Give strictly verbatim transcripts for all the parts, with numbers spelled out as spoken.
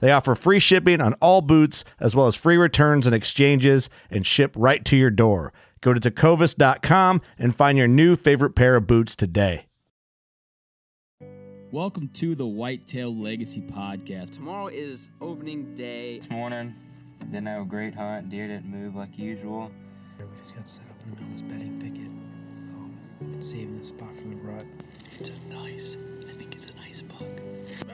They offer free shipping on all boots, as well as free returns and exchanges, and ship right to your door. Go to tecovas dot com and find your new favorite pair of boots today. Welcome to the Whitetail Legacy Podcast. Tomorrow is opening day. This morning, didn't have a great hunt. Deer didn't move like usual. We just got set up in the middle of this bedding picket. Um, been saving this spot for the rut. It's a nice, I think it's a nice buck.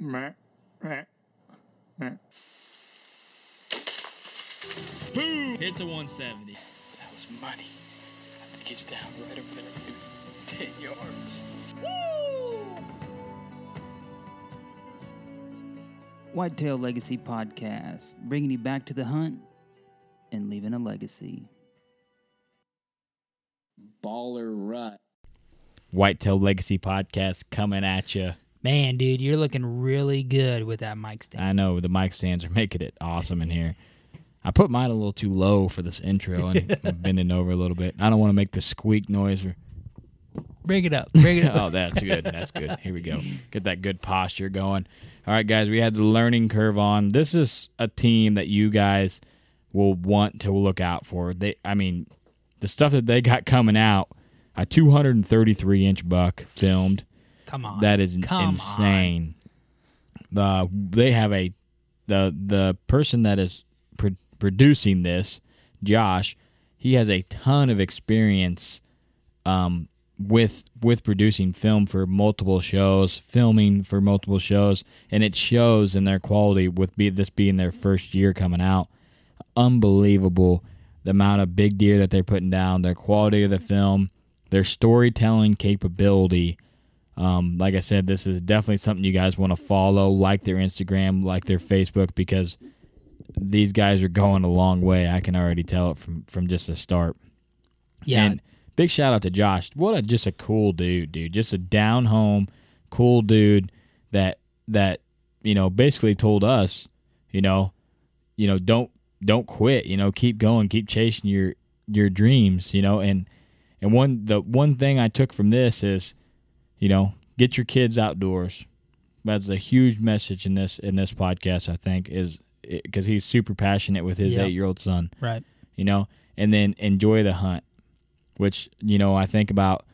Meh. Right. Right. Boom! Hits a one seventy. That was money. I think he's down right over there for ten yards. Woo! Whitetail Legacy Podcast, bringing you back to the hunt and leaving a legacy. Baller rut. Whitetail Legacy Podcast coming at you. Man, dude, you're looking really good with that mic stand. I know. The mic stands are making it awesome in here. I put mine a little too low for this intro and I'm bending over a little bit. I don't want to make the squeak noise. Or... Bring it up. Bring it up. Oh, that's good. That's good. Here we go. Get that good posture going. All right, guys, we had the Learning Curve on. This is a team that you guys will want to look out for. They, I mean, the stuff that they got coming out, a two thirty-three inch buck filmed. Come on. That is Come insane. The uh, they have a the the person that is pr- producing this, Josh, he has a ton of experience um with with producing film for multiple shows, filming for multiple shows, and it shows in their quality with be, this being their first year coming out. Unbelievable the amount of big deer that they're putting down, their quality of the film, their storytelling capability. Um, like I said, this is definitely something you guys want to follow, like their Instagram, like their Facebook, because these guys are going a long way. I can already tell it from, from just the start. Yeah. And big shout out to Josh. What a, just a cool dude, dude, just a down home, cool dude that, that, you know, basically told us, you know, you know, don't, don't quit, you know, keep going, keep chasing your, your dreams, you know, and, and one, the one thing I took from this is, you know, get your kids outdoors. That's a huge message in this in this podcast, I think, is because he's super passionate with his yep. eight-year-old son. Right. You know, and then enjoy the hunt, which, you know, I think about,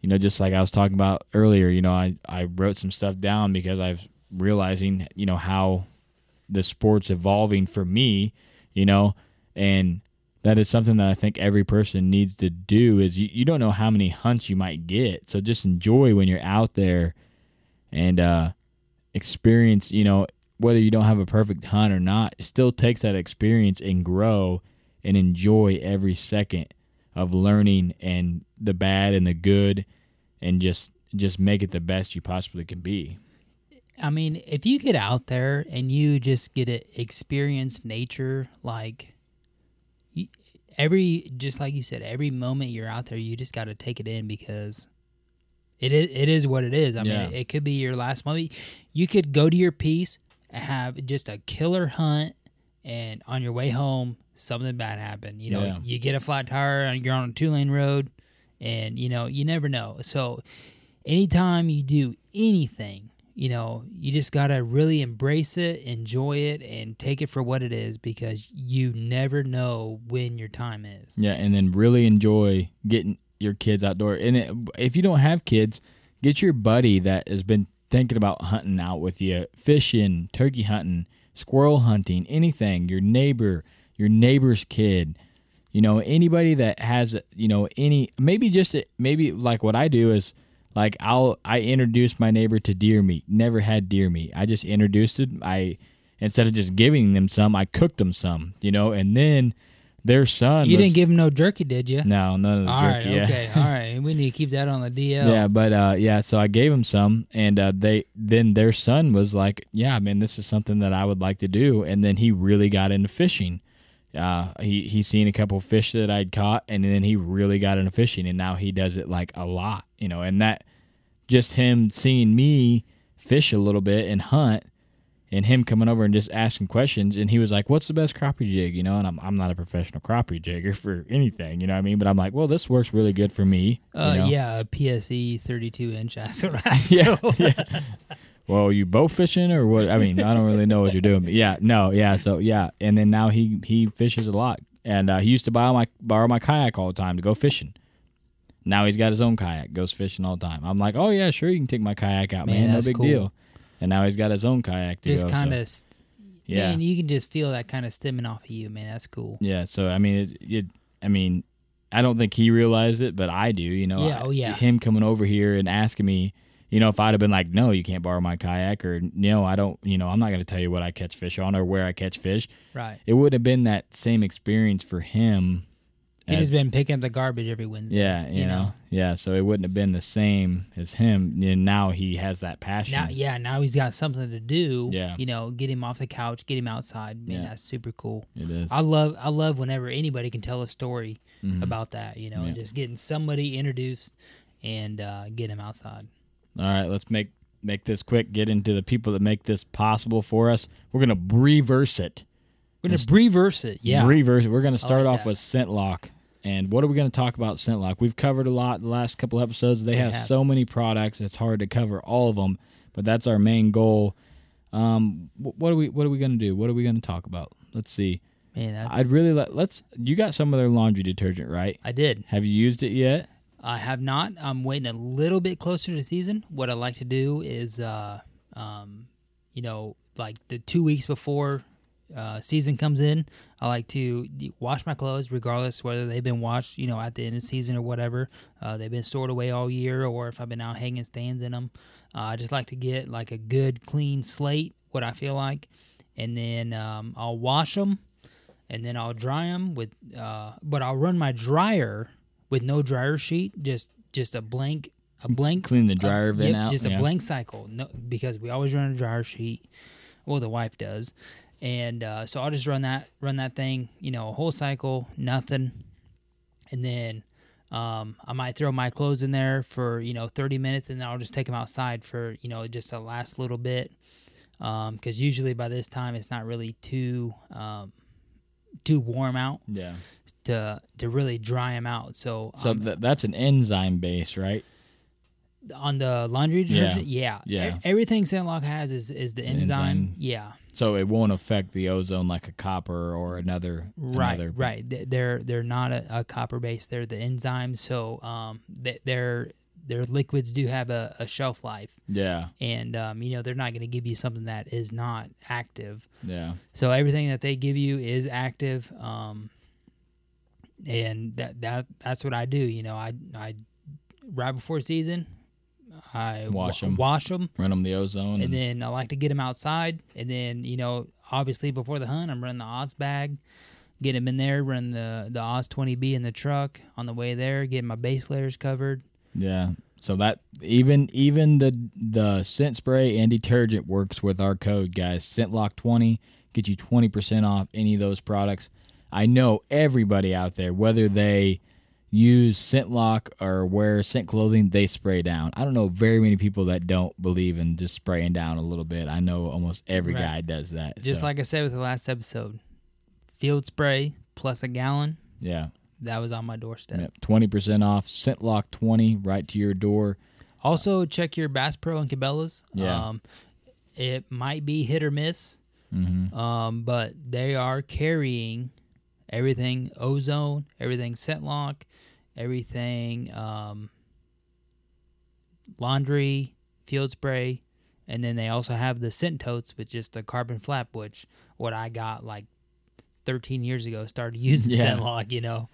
you know, just like I was talking about earlier, you know, I, I wrote some stuff down because I was realizing, you know, how the sport's evolving for me, you know, and that is something that I think every person needs to do is you, you don't know how many hunts you might get. So just enjoy when you're out there and uh, experience, you know, whether you don't have a perfect hunt or not, it still takes that experience and grow and enjoy every second of learning and the bad and the good and just just make it the best you possibly can be. I mean, if you get out there and you just get to experience nature like – every, just like you said, every moment you're out there, you just got to take it in, because it is, it is what it is. I yeah. mean, it could be your last moment. You could go to your piece and have just a killer hunt, and on your way home, something bad happened. You know, yeah. you get a flat tire and you're on a two lane road, and you know, you never know. So anytime you do anything, you know, you just got to really embrace it, enjoy it, and take it for what it is, because you never know when your time is. Yeah, and then really enjoy getting your kids outdoors. And it, if you don't have kids, get your buddy that has been thinking about hunting out with you, fishing, turkey hunting, squirrel hunting, anything, your neighbor, your neighbor's kid, you know, anybody that has, you know, any, maybe just, maybe like what I do is, Like I'll, I introduced my neighbor to deer meat. Never had deer meat. I just introduced it. I instead of just giving them some, I cooked them some. You know, and then their son. You was, didn't give him no jerky, did you? No, none of the all jerky. All right, okay, yeah. all right. We need to keep that on the D L. Yeah, but uh, yeah. So I gave him some, and uh, they then their son was like, "Yeah, man, this is something that I would like to do." And then he really got into fishing. Uh, he he seen a couple of fish that I'd caught, and then he really got into fishing, and now he does it like a lot, you know. And that just him seeing me fish a little bit and hunt, and him coming over and just asking questions, and he was like, "What's the best crappie jig?" You know, and I'm I'm not a professional crappie jigger for anything, you know what I mean? But I'm like, well, this works really good for me. Uh, you know? Yeah, a P S E thirty-two inch. That's what I yeah, yeah. Well, are you bow fishing or what? I mean, I don't really know what you're doing. But yeah, no, yeah, so yeah. And then now he, he fishes a lot. And uh, he used to buy my, borrow my kayak all the time to go fishing. Now he's got his own kayak, goes fishing all the time. I'm like, oh, yeah, sure, you can take my kayak out, man. man. No big cool. deal. And now he's got his own kayak to just go. Just kind of, so, yeah. man, you can just feel that kind of stemming off of you, man. That's cool. Yeah, so, I mean, it, it, I mean, I don't think he realized it, but I do, you know. Yeah, I, oh, yeah. Him coming over here and asking me, you know, if I'd have been like, no, you can't borrow my kayak, or no, I don't, you know, I'm not going to tell you what I catch fish on or where I catch fish. Right. It would have been that same experience for him. He'd just been picking up the garbage every Wednesday. Yeah, you, you know? know. Yeah, so it wouldn't have been the same as him. And now he has that passion. Now, yeah, now he's got something to do. Yeah. You know, get him off the couch, get him outside. Man, yeah. that's super cool. It is. I love I love whenever anybody can tell a story mm-hmm. about that, you know, yeah. and just getting somebody introduced and uh, get him outside. All right, let's make make this quick. Get into the people that make this possible for us. We're going to reverse it. We're going to reverse it, yeah. Reverse it. We're going to start like off that. with Scent-Lok. And what are we going to talk about Scent-Lok? We've covered a lot the last couple episodes. They we have, have so many products, it's hard to cover all of them, but that's our main goal. Um, what are we what are we going to do? What are we going to talk about? Let's see. Man, that's... I'd really let, let's you got some of their laundry detergent, right? I did. Have you used it yet? I have not. I'm waiting a little bit closer to season. What I like to do is, uh, um, you know, like the two weeks before uh, season comes in, I like to wash my clothes, regardless whether they've been washed, you know, at the end of season or whatever. Uh, they've been stored away all year, or if I've been out hanging stands in them. Uh, I just like to get like a good clean slate, what I feel like, and then um, I'll wash them, and then I'll dry them with. Uh, but I'll run my dryer. With no dryer sheet, just just a blank, a blank. Clean the dryer vent yep, out. Just yeah. a blank cycle, no, because we always run a dryer sheet. Well, the wife does, and uh, so I'll just run that, run that thing, you know, a whole cycle, nothing, and then um, I might throw my clothes in there for you know thirty minutes, and then I'll just take them outside for you know just a last little bit, because um, usually by this time it's not really too. Um, too warm out yeah to to really dry them out, so so um, th- that's an enzyme base, right, on the laundry detergent. yeah yeah, yeah. E- everything Scent-Lok has is is the enzyme. enzyme yeah so it won't affect the ozone like a copper or another right another. right they're they're not a, a copper base, they're the enzyme, so um they, they're their liquids do have a, a shelf life. Yeah. And, um, you know, they're not going to give you something that is not active. Yeah. So everything that they give you is active. Um, and that, that that's what I do. You know, I, I right before season, I wash them, wash them, run them the ozone. And, and then I like to get them outside. And then, you know, obviously before the hunt, I'm running the Oz bag. Get them in there, run the, the Oz twenty B in the truck on the way there, get my base layers covered. Yeah, so that even even the the scent spray and detergent works with our code, guys. Scent-Lok twenty, get you twenty percent off any of those products. I know everybody out there, whether they use Scent-Lok or wear scent clothing, they spray down. I don't know very many people that don't believe in just spraying down a little bit. I know almost every right. guy does that. Just so. Like I said with the last episode, field spray plus a gallon. Yeah. That was on my doorstep. Yep. twenty percent off, Scent-Lok twenty right to your door. Also, check your Bass Pro and Cabela's. Yeah. Um, it might be hit or miss, mm-hmm. um, but they are carrying everything Ozone, everything Scent-Lok, everything um, laundry, field spray, and then they also have the scent totes with just the carbon flap, which what I got like thirteen years ago, started using yeah. Scent-Lok, you know.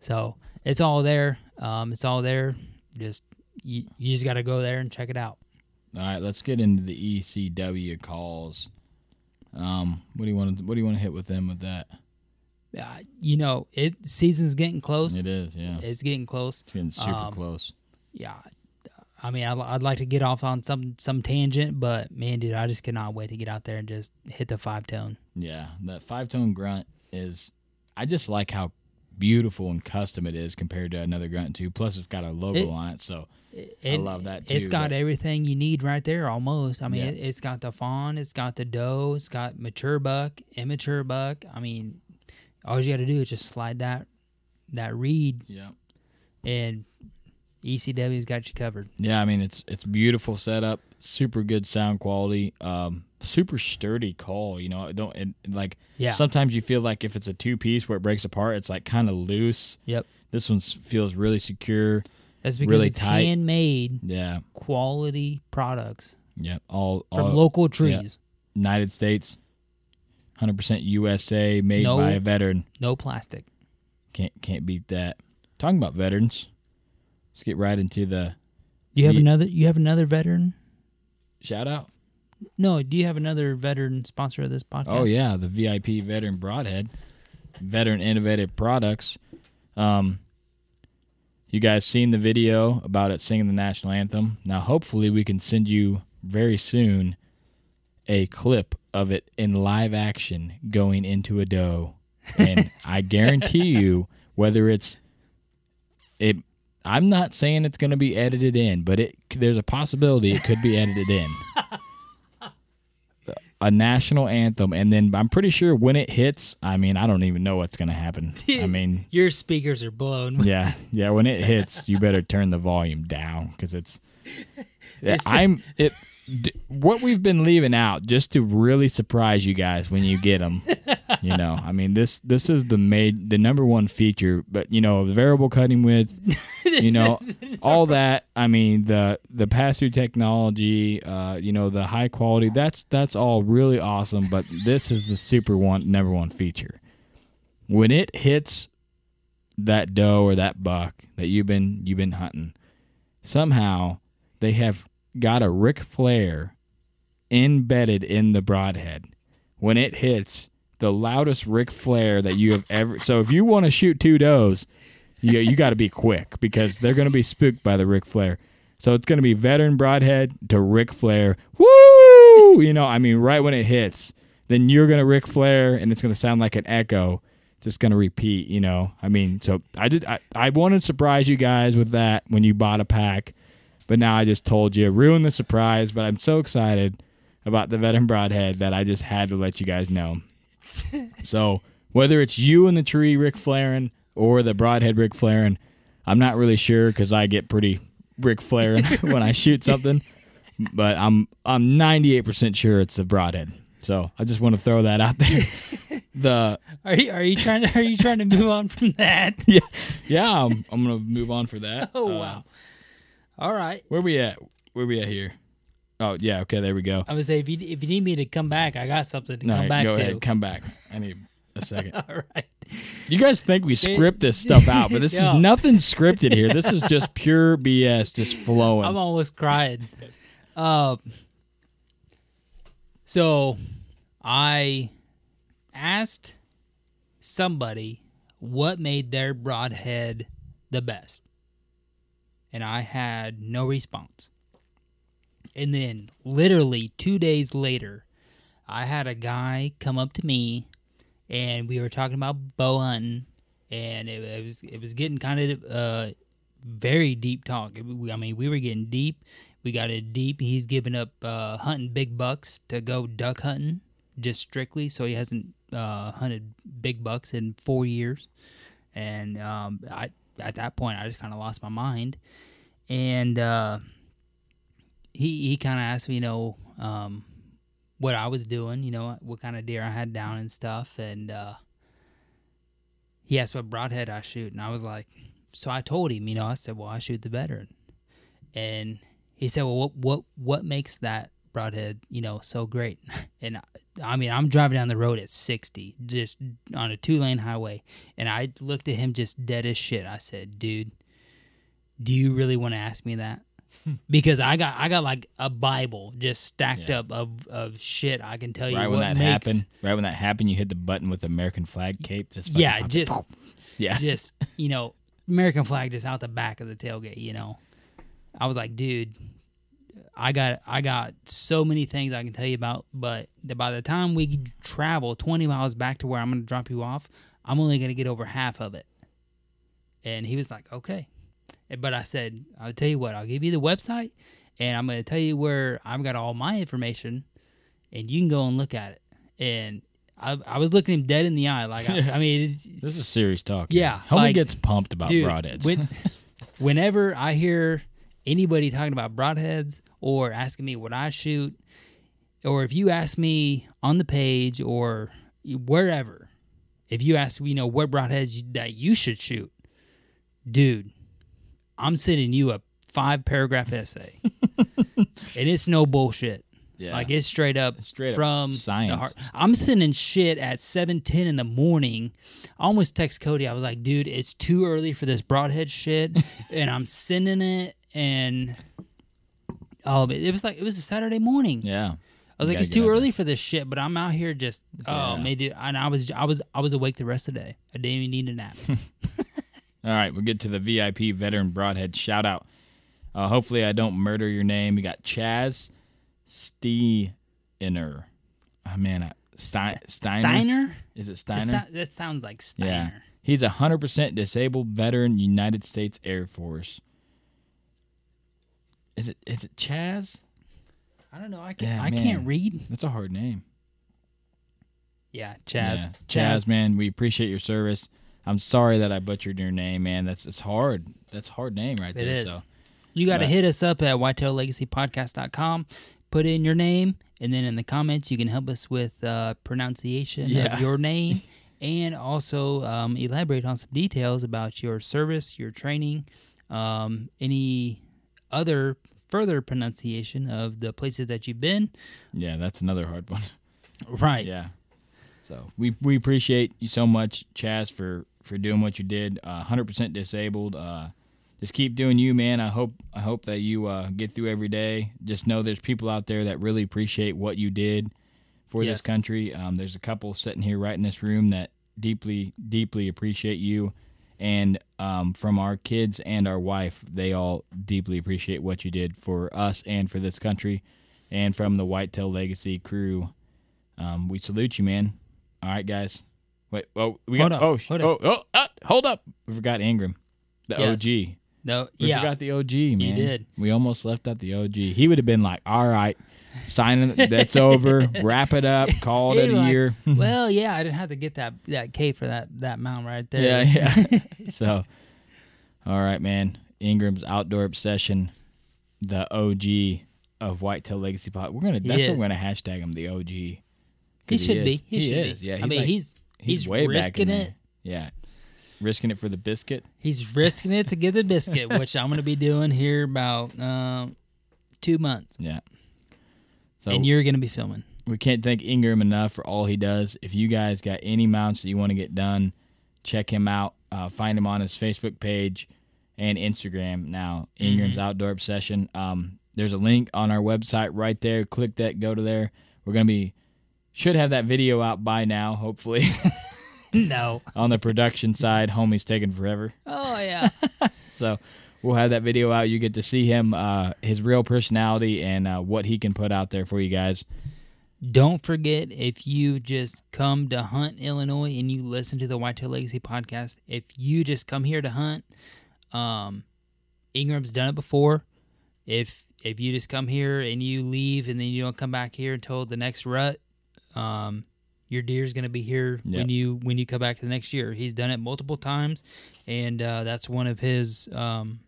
So it's all there. Um, it's all there. Just You, you just got to go there and check it out. All right, let's get into the E C W calls. Um, what do you want to What do you want to hit with them with that? Uh, you know, it season's getting close. It is, yeah. It's getting close. It's getting super um, close. Yeah, I mean, I'd, I'd like to get off on some some tangent, but man, dude, I just cannot wait to get out there and just hit the five tone. Yeah, that five tone grunt is. I just like how beautiful and custom it is compared to another grunt too. Plus, it's got a logo it, on it, so it, I love that too. It's got but, everything you need right there, almost. I mean, yeah. it, it's got the fawn, it's got the doe, it's got mature buck, immature buck. I mean, all you got to do is just slide that that reed, yeah, and E C W's got you covered. Yeah, I mean, it's it's beautiful setup, super good sound quality, um, super sturdy call. You know, don't it, like yeah. sometimes you feel like if it's a two piece where it breaks apart, it's like kind of loose. Yep, this one feels really secure. That's because really it's tight. Handmade. Yeah, quality products. Yeah, all from all, local trees. Yeah. United States, one hundred percent U S A, made no, by a veteran. No plastic. Can't can't beat that. Talking about veterans. Let's get right into the. Do you have the, another? You have another veteran? Shout out. No, do you have another veteran sponsor of this podcast? Oh yeah, the V I P Veteran Broadhead, Veteran Innovative Products. Um, you guys seen the video about it singing the national anthem? Now, hopefully, we can send you very soon a clip of it in live action going into a doe, and I guarantee you, whether it's it. I'm not saying it's going to be edited in, but it there's a possibility it could be edited in. A national anthem, and then I'm pretty sure when it hits, I mean, I don't even know what's going to happen. I mean, your speakers are blown. Yeah, yeah. When it hits, you better turn the volume down because it's. I'm it. What we've been leaving out just to really surprise you guys when you get them. You know, I mean, this this is the made the number one feature, but, you know, the variable cutting width, you know, all that. I mean, the the pass-through technology, uh, you know, the high quality, that's that's all really awesome. But this is the super one, number one feature. When it hits that doe or that buck that you've been you've been hunting, somehow they have got a Ric Flair embedded in the broadhead. When it hits, the loudest Ric Flair that you have ever. So if you want to shoot two does, you, you got to be quick because they're going to be spooked by the Ric Flair. So it's going to be Veteran Broadhead to Ric Flair. Woo! You know, I mean, right when it hits, then you're going to Ric Flair, and it's going to sound like an echo, just going to repeat. You know, I mean, so I did. I, I wanted to surprise you guys with that when you bought a pack, but now I just told you, ruined the surprise. But I'm so excited about the Veteran Broadhead that I just had to let you guys know. So whether it's you in the tree Ric Flairin or the broadhead Ric Flairin, I'm not really sure because I get pretty Ric Flairin when I shoot something, but I'm I'm ninety-eight percent sure it's the broadhead. So I just want to throw that out there. The are you are you trying to are you trying to move on from that? Yeah, yeah, I'm, I'm gonna move on for that. Oh uh, wow! All right, where we at? Where we at here? Oh, yeah, okay, there we go. I would say, if you, if you need me to come back, I got something to no, come back go to. Go ahead, come back. I need a second. All right. You guys think we script this stuff out, but this is nothing scripted here. This is just pure B S just flowing. I'm almost crying. Uh, so I asked somebody what made their broadhead the best, and I had no response. And then, literally two days later, I had a guy come up to me and we were talking about bow hunting, and it, it was it was getting kind of uh very deep talk. I mean, we were getting deep. We got it deep. He's giving up uh, hunting big bucks to go duck hunting, just strictly. So he hasn't uh, hunted big bucks in four years. And um, I at that point, I just kind of lost my mind. And uh, he he kind of asked me, you know, um, what I was doing, you know, what kind of deer I had down and stuff. And uh, he asked what broadhead I shoot. And I was like, so I told him, you know, I said, well, I shoot the veteran. And he said, well, what what what makes that broadhead, you know, so great? And I, I mean, I'm driving down the road at sixty, just on a two-lane highway, and I looked at him just dead as shit. I said, dude, do you really want to ask me that? Because I got I got like a Bible just stacked yeah. up of, of shit. I can tell you right what when that makes, happened. Right when that happened, you hit the button with the American flag cape. Just yeah, just pop. yeah, just you know, American flag just out the back of the tailgate. You know, I was like, dude, I got I got so many things I can tell you about, but by the time we travel twenty miles back to where I'm going to drop you off, I'm only going to get over half of it. And he was like, okay. But I said, I'll tell you what, I'll give you the website, and I'm going to tell you where I've got all my information, and you can go and look at it. And I, I was looking him dead in the eye. Like, I, I mean. It's, this is serious talk. Yeah. Homie like, gets pumped about dude, broadheads. When, whenever I hear anybody talking about broadheads or asking me what I shoot, or if you ask me on the page or wherever, if you ask me, you know, what broadheads you, that you should shoot, dude, I'm sending you a five-paragraph essay. And it's no bullshit. Yeah. Like, it's straight up it's straight from up science. The heart. I'm sending shit at seven ten in the morning. I almost text Cody. I was like, dude, it's too early for this broadhead shit, and I'm sending it. And oh, it was like it was a Saturday morning. Yeah, I was you like, it's too early there. For this shit. But I'm out here just yeah. oh, maybe. And I was, I was, I was awake the rest of the day. I didn't even need a nap. All right, we'll get to the V I P Veteran Broadhead shout out. Uh, hopefully, I don't murder your name. We got Chaz Steiner. Oh man, I, Stein, Steiner? Steiner? Is it Steiner? It so- that sounds like Steiner. Yeah. He's a hundred percent disabled veteran, United States Air Force. Is it is it Chaz? I don't know. I can't. Yeah, I man. can't read. That's a hard name. Yeah, Chaz. Yeah. Chaz, Chaz, man, we appreciate your service. I'm sorry that I butchered your name, man. That's it's hard. That's a hard name right it there. It is. So. You got to hit us up at whitetail legacy podcast dot com. Put in your name, and then in the comments, you can help us with uh, pronunciation yeah. of your name, and also um, elaborate on some details about your service, your training, um, any other. Further pronunciation of the places that you've been. Yeah, that's another hard one. Right. Yeah. So we we appreciate you so much, Chaz, for, for doing what you did. Uh, one hundred percent disabled. Uh, just keep doing you, man. I hope I hope that you uh, get through every day. Just know there's people out there that really appreciate what you did for yes. this country. Um, there's a couple sitting here right in this room that deeply, deeply appreciate you. And um, from our kids and our wife, they all deeply appreciate what you did for us and for this country. And from the Whitetail Legacy crew, um, we salute you, man. All right, guys. Wait, oh, we got, hold up, oh, hold oh, up. Oh, oh, oh, hold up. We forgot Ingram, the yes. O G. No, we yeah. forgot the O G, man. You did. We almost left out the O G. He would have been like, all right. Signing that's over. Wrap it up. Call it a like, year. Well, yeah, I didn't have to get that that K for that that mount right there. Yeah, yeah. So, all right, man. Ingram's Outdoor Obsession, the O G of Whitetail Legacy Pod. We're gonna that's what we're gonna hashtag him the O G. He, he should is. be. He, he should is. Be. Yeah. I mean, like, he's he's, he's way risking back in it. There. Yeah. Risking it for the biscuit. He's risking it to get the biscuit, which I'm gonna be doing here about um, two months. Yeah. So and you're going to be filming. We can't thank Ingram enough for all he does. If you guys got any mounts that you want to get done, check him out. Uh, find him on his Facebook page and Instagram now, Ingram's mm-hmm. Outdoor Obsession. Um, there's a link on our website right there. Click that. Go to there. We're going to be – should have that video out by now, hopefully. No. On the production side, homie's taking forever. Oh, yeah. So – we'll have that video out. You get to see him, uh, his real personality, and uh, what he can put out there for you guys. Don't forget, if you just come to hunt Illinois and you listen to the Whitetail Legacy podcast, if you just come here to hunt, um, Ingram's done it before. If if you just come here and you leave and then you don't come back here until the next rut, um, your deer's gonna be here yep. when you when you come back to the next year. He's done it multiple times, and uh, that's one of his um,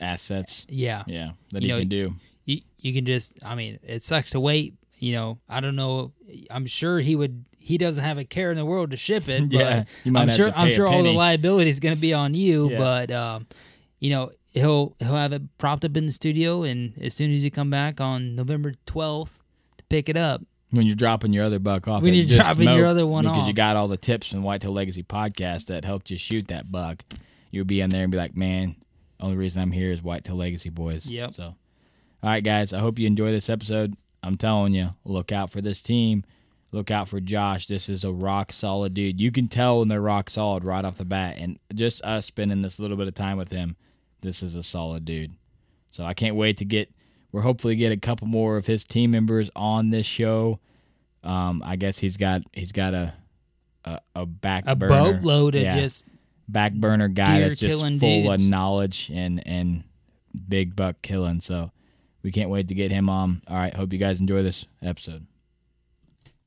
assets. Yeah, yeah, that you he know, can do. You you can just, I mean, it sucks to wait. You know, I don't know. I'm sure he would. He doesn't have a care in the world to ship it. But yeah, I'm sure. I'm sure all the liability is going to be on you. Yeah. But um, you know, he'll he'll have it propped up in the studio, and as soon as you come back on November twelfth to pick it up, when you're dropping your other buck off, when you're dropping your other one off, because you got all the tips from Whitetail Legacy podcast that helped you shoot that buck, you'll be in there and be like, man, only reason I'm here is Whitetail Legacy boys. Yep. So, all right, guys, I hope you enjoy this episode. I'm telling you, look out for this team. Look out for Josh. This is a rock-solid dude. You can tell when they're rock-solid right off the bat. And just us spending this little bit of time with him, this is a solid dude. So I can't wait to get – we're hopefully get a couple more of his team members on this show. Um, I guess he's got he's got a a, a back a burner. A boatload yeah. of just – back burner guy that's just full dudes. of knowledge and, and big buck killing. So – we can't wait to get him on. All right, hope you guys enjoy this episode.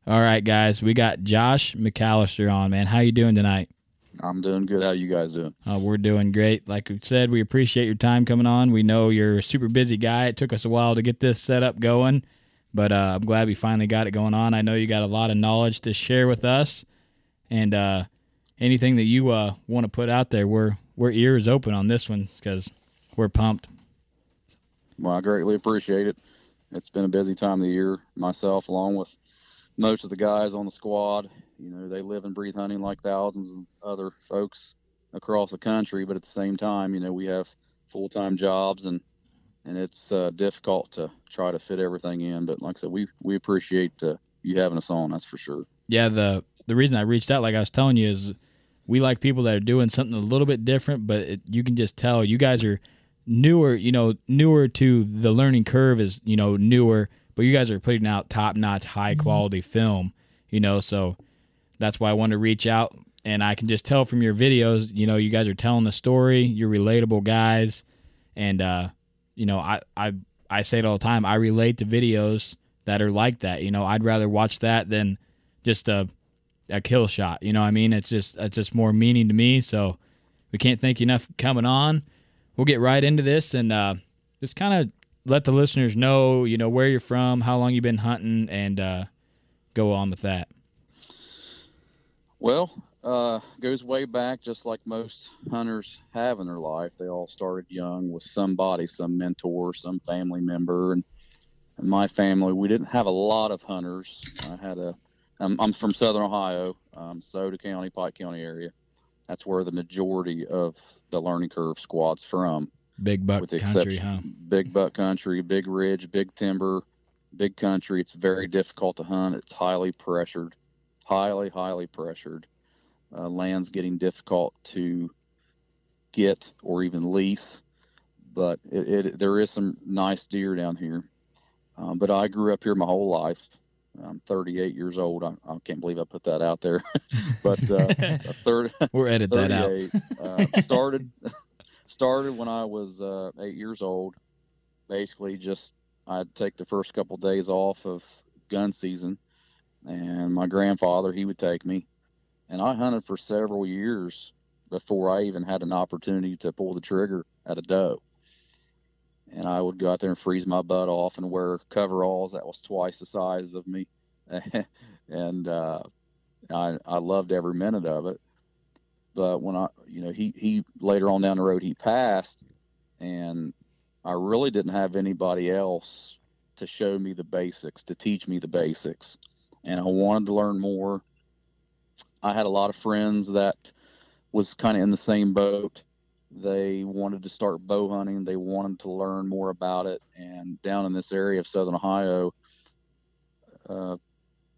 All right, guys, we got Josh McAllister on, man. How you doing tonight? I'm doing good. How you guys doing? Uh, we're doing great. Like we said, we appreciate your time coming on. We know you're a super busy guy. It took us a while to get this set up going, but uh, I'm glad we finally got it going on. I know you got a lot of knowledge to share with us, and uh, anything that you uh, want to put out there, we're, we're ears open on this one because we're pumped. Well, I greatly appreciate it. It's been a busy time of the year. Myself, along with most of the guys on the squad, you know, they live and breathe hunting like thousands of other folks across the country. But at the same time, you know, we have full-time jobs, and and it's uh, difficult to try to fit everything in. But like I said, we we appreciate uh, you having us on. That's for sure. Yeah, the the reason I reached out, like I was telling you, is we like people that are doing something a little bit different. But it, you can just tell you guys are. Newer, you know, newer to the learning curve is, you know, newer, but you guys are putting out top-notch, high-quality mm-hmm. film, you know, so that's why I wanted to reach out, and I can just tell from your videos, you know, you guys are telling the story, you're relatable guys, and, uh, you know, I, I, I say it all the time, I relate to videos that are like that, you know, I'd rather watch that than just a, a kill shot, you know what I mean? It's just, it's just more meaning to me, so we can't thank you enough for coming on. We'll get right into this and uh, just kind of let the listeners know, you know, where you're from, how long you've been hunting, and uh, go on with that. Well, uh, goes way back, just like most hunters have in their life. They all started young with somebody, some mentor, some family member. And in my family, we didn't have a lot of hunters. I had a, I'm, I'm from Southern Ohio, um, Sauter County, Pike County area. That's where the majority of the learning curve squad's from. Big buck country, huh? Big buck country, big ridge, big timber, big country. It's very difficult to hunt. It's highly pressured, highly, highly pressured. Uh, land's getting difficult to get or even lease, but it, it, there is some nice deer down here. Um, but I grew up here my whole life. I'm thirty-eight years old. I, I can't believe I put that out there, but uh, thirty. We'll edit that out. uh, started started when I was uh, eight years old. Basically, just I'd take the first couple days off of gun season, and my grandfather he would take me, and I hunted for several years before I even had an opportunity to pull the trigger at a doe. And I would go out there and freeze my butt off and wear coveralls that was twice the size of me. and uh, I, I loved every minute of it. But when I, you know, he, he later on down the road, he passed. And I really didn't have anybody else to show me the basics, to teach me the basics. And I wanted to learn more. I had a lot of friends that was kind of in the same boat. They wanted to start bow hunting. They wanted to learn more about it. And down in this area of Southern Ohio, uh,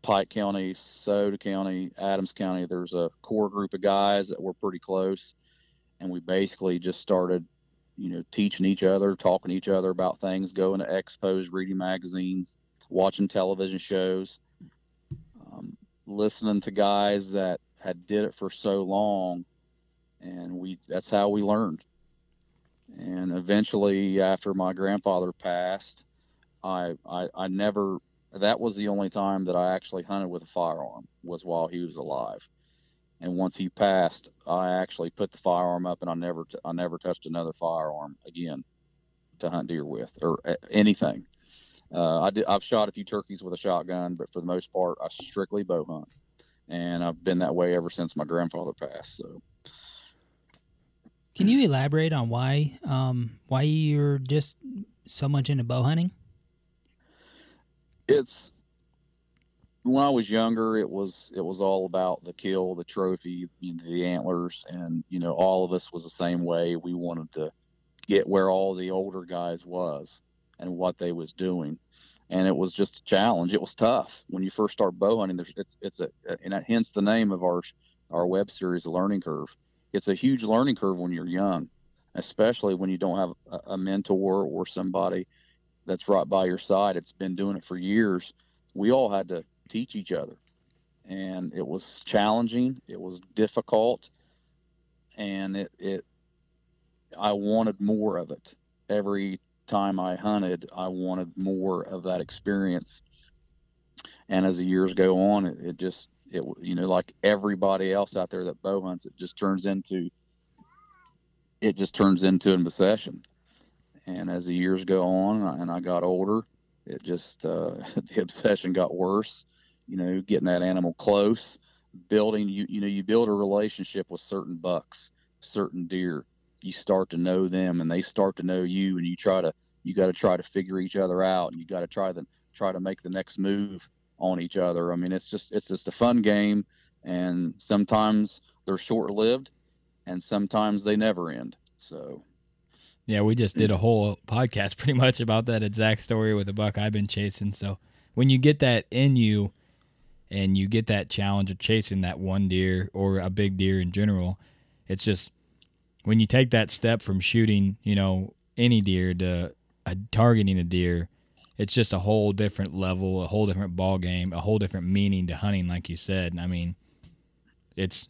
Pike County, Sauter County, Adams County, there's a core group of guys that were pretty close. And we basically just started, you know, teaching each other, talking to each other about things, going to expos, reading magazines, watching television shows. listening to guys that had did it for so long, and we that's how we learned. And eventually, after my grandfather passed, I, I I never that was the only time that I actually hunted with a firearm, was while he was alive. And once he passed, I actually put the firearm up, and I never t- I never touched another firearm again to hunt deer with or anything. Uh, I did, I've shot a few turkeys with a shotgun, but for the most part, I strictly bow hunt, and I've been that way ever since my grandfather passed. So, can you elaborate on why um, why you're just so much into bow hunting? It's when I was younger, it was it was all about the kill, the trophy, you know, the antlers, and you know, all of us was the same way. We wanted to get where all the older guys was and what they was doing, and it was just a challenge. It was tough when you first start bow hunting. There's it's it's a and that, hence the name of our our web series, The Learning Curve. It's a huge learning curve when you're young, especially when you don't have a, a mentor or somebody that's right by your side that's been doing it for years. We all had to teach each other, and it was challenging. It was difficult, and it it I wanted more of it every time I hunted. I wanted more of that experience, and as the years go on, it, it just it you know like everybody else out there that bow hunts, it just turns into it just turns into an obsession. And as the years go on, and I, and I got older, it just uh, the obsession got worse. You know, getting that animal close, building you you know you build a relationship with certain bucks, certain deer. You start to know them, and they start to know you, and you try to you got to try to figure each other out, and you got to try the try to make the next move on each other. I mean, it's just it's just a fun game, and sometimes they're short lived, and sometimes they never end. So, yeah, we just did a whole podcast pretty much about that exact story with a buck I've been chasing. So when you get that in you, and you get that challenge of chasing that one deer or a big deer in general, it's just when you take that step from shooting, you know, any deer to uh, targeting a deer, it's just a whole different level, a whole different ball game, a whole different meaning to hunting, like you said. And I mean, it's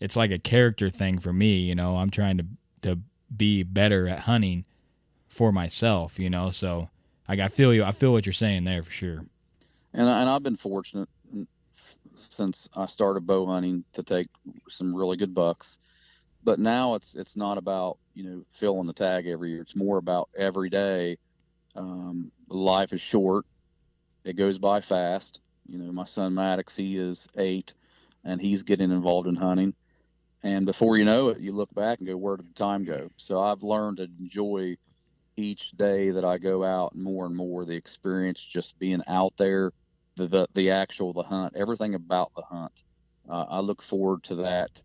it's like a character thing for me. You know, I'm trying to to be better at hunting for myself. You know, so like, I feel you. I feel what you're saying there for sure. And and I've been fortunate since I started bow hunting to take some really good bucks. But now it's it's not about, you know, filling the tag every year. It's more about every day. Um, life is short. It goes by fast. You know, my son Maddox, he is eight, and he's getting involved in hunting. And before you know it, you look back and go, where did the time go? So I've learned to enjoy each day that I go out more and more, the experience, just being out there, the the, the actual, the hunt, everything about the hunt. Uh, I look forward to that.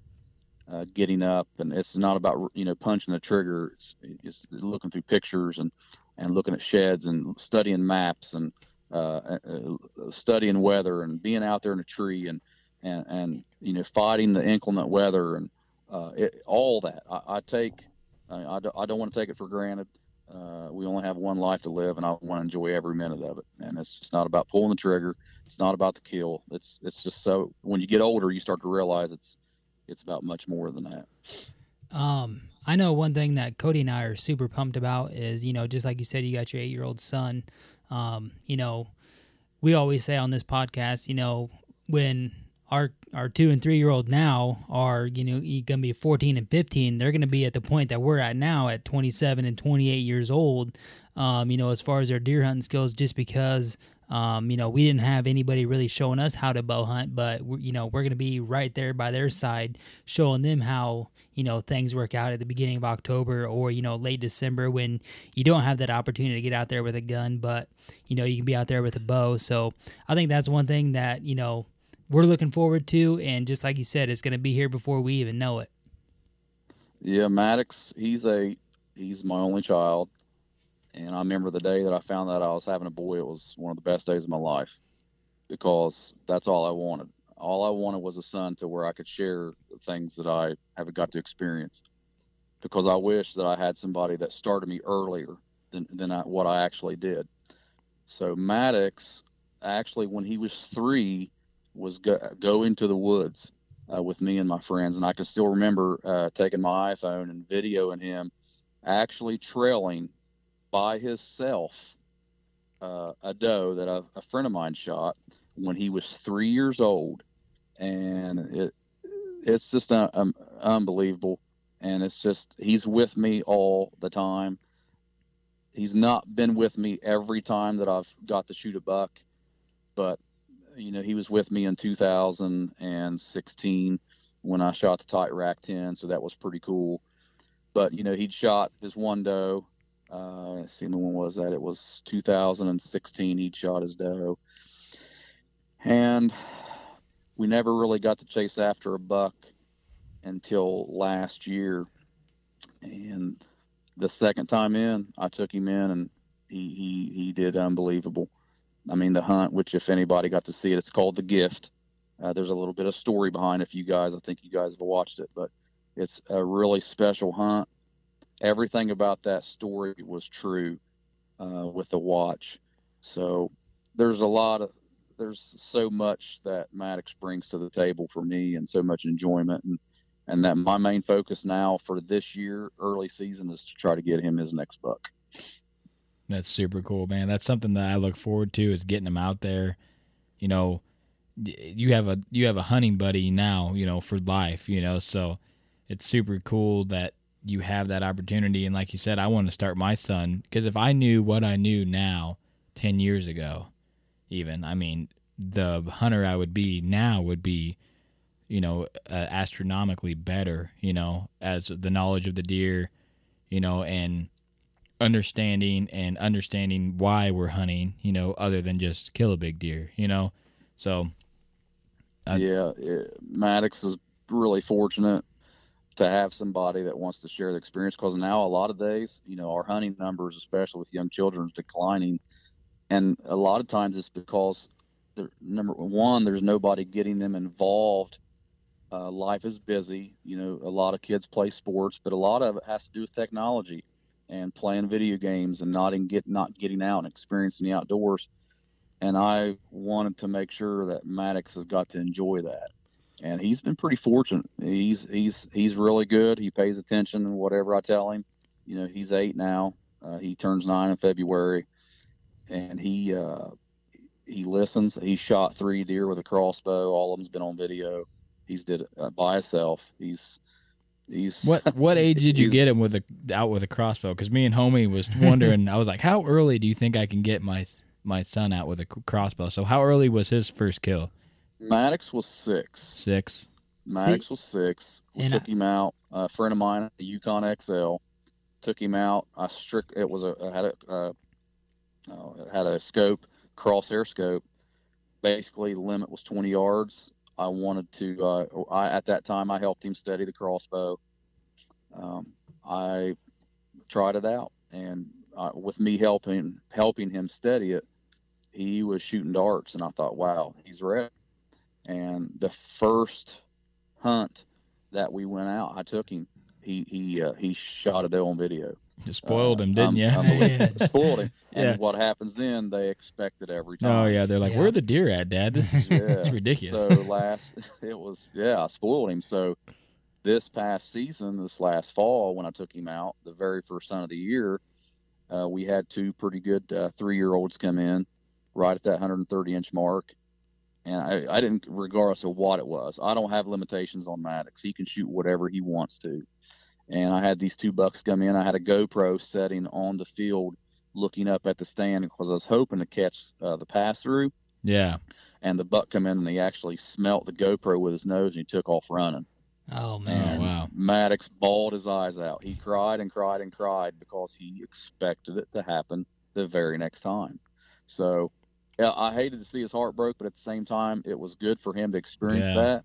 Uh, getting up, and it's not about, you know, punching the trigger. It's, it's looking through pictures and, and looking at sheds and studying maps and uh, uh, studying weather and being out there in a tree and, and, and you know, fighting the inclement weather and uh, it, all that. I, I take, I, I don't want to take it for granted. Uh, we only have one life to live, and I want to enjoy every minute of it. And it's just not about pulling the trigger. It's not about the kill. It's, it's just so when you get older, you start to realize it's, It's about much more than that. Um, I know one thing that Cody and I are super pumped about is, you know, just like you said, you got your eight-year-old son. Um, you know, we always say on this podcast, you know, when our our two- and three-year-old now are, you know, going to be fourteen and fifteen, they're going to be at the point that we're at now at twenty-seven and twenty-eight years old, um, you know, as far as their deer hunting skills, just because – Um, you know, we didn't have anybody really showing us how to bow hunt, but, we're, you know, we're going to be right there by their side showing them how, you know, things work out at the beginning of October or, you know, late December when you don't have that opportunity to get out there with a gun, but, you know, you can be out there with a bow. So I think that's one thing that, you know, we're looking forward to. And just like you said, it's going to be here before we even know it. Yeah, Maddox, he's a, he's my only child. And I remember the day that I found out I was having a boy, it was one of the best days of my life because that's all I wanted. All I wanted was a son to where I could share the things that I haven't got to experience, because I wish that I had somebody that started me earlier than, than I, what I actually did. So Maddox, actually, when he was three, was go, go into the woods uh, with me and my friends. And I can still remember uh, taking my iPhone and videoing him actually trailing by himself uh, a doe that a, a friend of mine shot when he was three years old. And it it's just un, um, unbelievable. And it's just, he's with me all the time. He's not been with me every time that I've got to shoot a buck, but you know, he was with me in two thousand sixteen when I shot the tight rack ten. So that was pretty cool. But you know, he'd shot his one doe. Uh, let's see, when was that? It was two thousand sixteen. He'd shot his doe, and we never really got to chase after a buck until last year. And the second time in, I took him in, and he, he, he did unbelievable. I mean, the hunt, which if anybody got to see it, it's called The Gift. Uh, there's a little bit of story behind it for you guys. I think you guys have watched it, but it's a really special hunt. Everything about that story was true uh, with the watch. So there's a lot of, there's so much that Maddox brings to the table for me, and so much enjoyment. And And that my main focus now for this year, early season, is to try to get him his next buck. That's super cool, man. That's something that I look forward to, is getting him out there. You know, you have a you have a hunting buddy now, you know, for life, you know. So it's super cool that you have that opportunity. And like you said, I want to start my son, because if I knew what I knew now ten years ago, even, I mean, the hunter I would be now would be, you know, uh, astronomically better, you know, as the knowledge of the deer, you know, and understanding and understanding why we're hunting, you know, other than just kill a big deer, you know. So uh, yeah, it, Maddox is really fortunate to have somebody that wants to share the experience, because now a lot of days, you know, our hunting numbers, especially with young children, is declining, and a lot of times it's because there, number one, there's nobody getting them involved. Uh, life is busy. You know, a lot of kids play sports, but a lot of it has to do with technology and playing video games and not in get, not getting out and experiencing the outdoors. And I wanted to make sure that Maddox has got to enjoy that. And he's been pretty fortunate. He's, he's, he's really good. He pays attention and whatever I tell him. You know, he's eight now. Uh, he turns nine in February, and he, uh, he listens. He shot three deer with a crossbow. All of them's been on video. He's did it uh, by himself. He's he's what what age did you get him with a out with a crossbow? Because me and homie was wondering. I was like, how early do you think I can get my my son out with a crossbow? So how early was his first kill? Maddox was six. Six. Maddox See? was six. We and took I... him out. A friend of mine, a Yukon X L, took him out. I strict. It was a I had a uh, oh, it had a scope. Crosshair scope. Basically the limit was twenty yards. I wanted to uh I at that time I helped him study the crossbow. um I tried it out, and uh, with me helping helping him study it, he was shooting darts, and I thought, wow, he's ready. And the first hunt that we went out, I took him. He he uh, he shot a doe on video. You spoiled uh, him, didn't I'm, you? I'm yeah. Spoiled him. And yeah. What happens then, they expect it every time. Oh, yeah. They're like, yeah. Where are the deer at, Dad? This is yeah. ridiculous. So last, it was, yeah, I spoiled him. So this past season, this last fall, when I took him out, the very first hunt of the year, uh, we had two pretty good uh, three-year-olds come in right at that one hundred thirty inch mark. And I, I didn't, regardless of what it was, I don't have limitations on Maddox. He can shoot whatever he wants to. And I had these two bucks come in. I had a GoPro setting on the field looking up at the stand, because I was hoping to catch uh, the pass-through. Yeah. And the buck come in, and he actually smelt the GoPro with his nose, and he took off running. Oh, man. Oh, wow. Maddox bawled his eyes out. He cried and cried and cried, because he expected it to happen the very next time. So yeah, I hated to see his heart broke, but at the same time, it was good for him to experience yeah. that.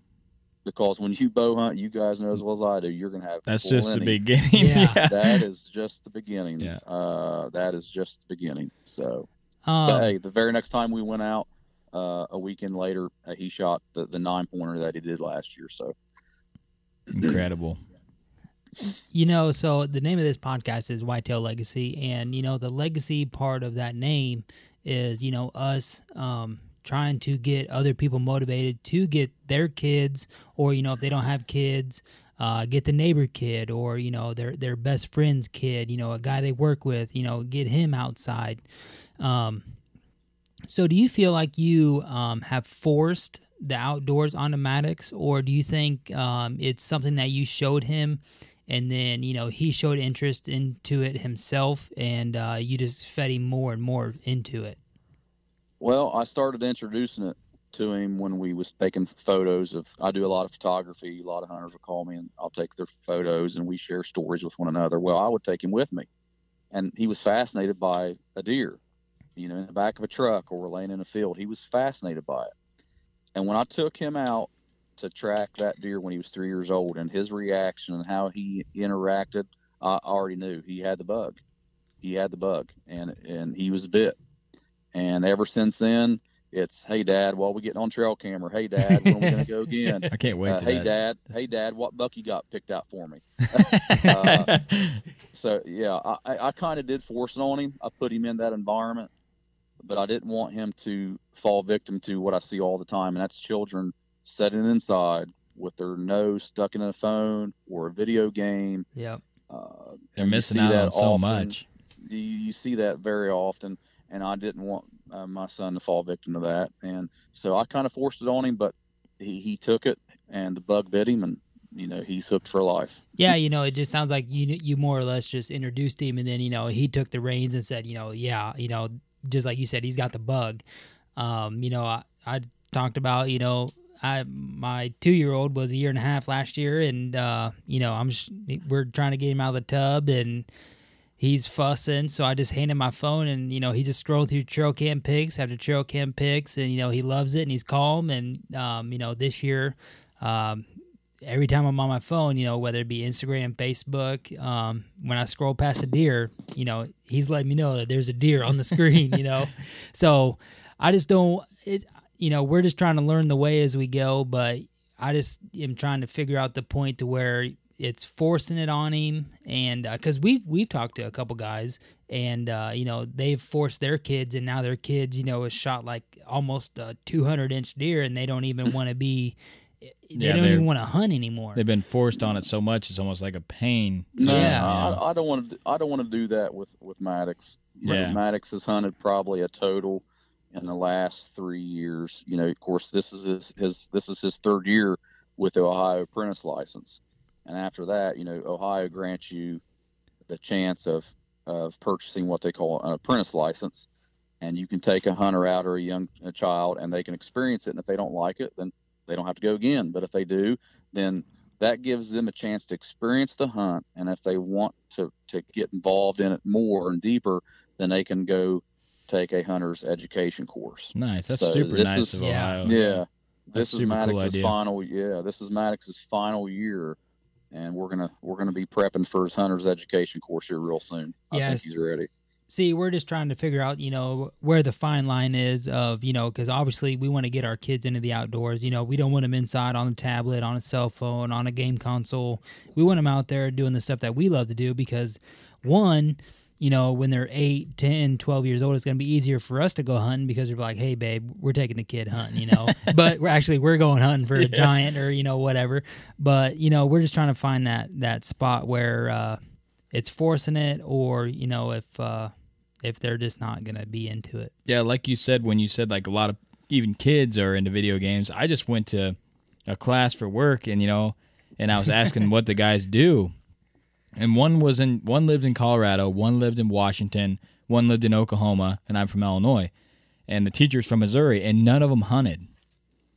Because when you bow hunt, you guys know as well as I do, you're gonna have that's just the beginning. Yeah. yeah, that is just the beginning. Yeah, uh, that is just the beginning. So, um, but, hey, the very next time we went out, uh, a weekend later, uh, he shot the, the nine pointer that he did last year. So incredible. You know, so the name of this podcast is Whitetail Legacy, and you know the legacy part of that name is you know us. Um, trying to get other people motivated to get their kids, or, you know, if they don't have kids, uh, get the neighbor kid, or, you know, their, their best friend's kid, you know, a guy they work with, you know, get him outside. Um, so do you feel like you, um, have forced the outdoors onto Maddox, or do you think, um, it's something that you showed him and then, you know, he showed interest into it himself, and, uh, you just fed him more and more into it? Well, I started introducing it to him when we was taking photos of, I do a lot of photography. A lot of hunters will call me and I'll take their photos and we share stories with one another. Well, I would take him with me, and he was fascinated by a deer, you know, in the back of a truck or laying in a field. He was fascinated by it. And when I took him out to track that deer when he was three years old, and his reaction and how he interacted, I already knew he had the bug. He had the bug and, and he was bit. And ever since then, it's, hey, Dad, while we getting on trail camera, hey, Dad, when are we going to go again? I can't wait uh, to Hey, that. Dad, hey, Dad, what buck you got picked out for me? uh, so, yeah, I, I kind of did force it on him. I put him in that environment, but I didn't want him to fall victim to what I see all the time, and that's children sitting inside with their nose stuck in a phone or a video game. Yeah, uh, they're missing out on so often. much. You, you see that very often. And I didn't want uh, my son to fall victim to that. And so I kind of forced it on him, but he, he took it, and the bug bit him, and, you know, he's hooked for life. Yeah, you know, it just sounds like you you more or less just introduced him, and then, you know, he took the reins and said, you know, yeah, you know, just like you said, he's got the bug. Um, you know, I, I talked about, you know, I my two-year-old was a year and a half last year, and, uh, you know, I'm just, we're trying to get him out of the tub, and he's fussing, so I just hand him my phone, and, you know, he just scrolled through trail cam pics after trail cam pics, and, you know, he loves it, and he's calm, and, um, you know, this year, um, every time I'm on my phone, you know, whether it be Instagram, Facebook, um, when I scroll past a deer, you know, he's letting me know that there's a deer on the screen, you know, so I just don't, it, you know, we're just trying to learn the way as we go, but I just am trying to figure out the point to where it's forcing it on him, and because uh, we've we've talked to a couple guys, and uh, you know, they've forced their kids, and now their kids, you know, is shot like almost a two hundred inch deer, and they don't even want to be, they yeah, don't even want to hunt anymore. They've been forced on it so much, it's almost like a pain. No, yeah, I, I don't want to. I don't want to do that with with Maddox. Yeah. Maddox has hunted probably a total in the last three years. You know, of course, this is his, his this is his third year with the Ohio apprentice license. And after that, you know, Ohio grants you the chance of, of purchasing what they call an apprentice license, and you can take a hunter out or a young a child, and they can experience it. And if they don't like it, then they don't have to go again. But if they do, then that gives them a chance to experience the hunt. And if they want to, to get involved in it more and deeper, then they can go take a hunter's education course. Nice. That's so super nice is, of Ohio. Yeah. yeah this That's is Maddox's cool final. Yeah. This is Maddox's final year. And we're gonna we're gonna be prepping for his hunter's education course here real soon. I yes. think he's ready. See, we're just trying to figure out, you know, where the fine line is of, you know, because obviously we want to get our kids into the outdoors. You know, we don't want them inside on a tablet, on a cell phone, on a game console. We want them out there doing the stuff that we love to do because, one, you know, when they're eight, ten, twelve years old, it's going to be easier for us to go hunting because we're like, hey, babe, we're taking the kid hunting, you know. But we're actually, we're going hunting for yeah. a giant or, you know, whatever. But, you know, we're just trying to find that that spot where uh, it's forcing it or, you know, if uh, if they're just not going to be into it. Yeah, like you said, when you said, like, a lot of even kids are into video games. I just went to a class for work and, you know, and I was asking what the guys do. And one was in one lived in Colorado, one lived in Washington, one lived in Oklahoma, and I'm from Illinois. And the teacher's from Missouri, and none of them hunted.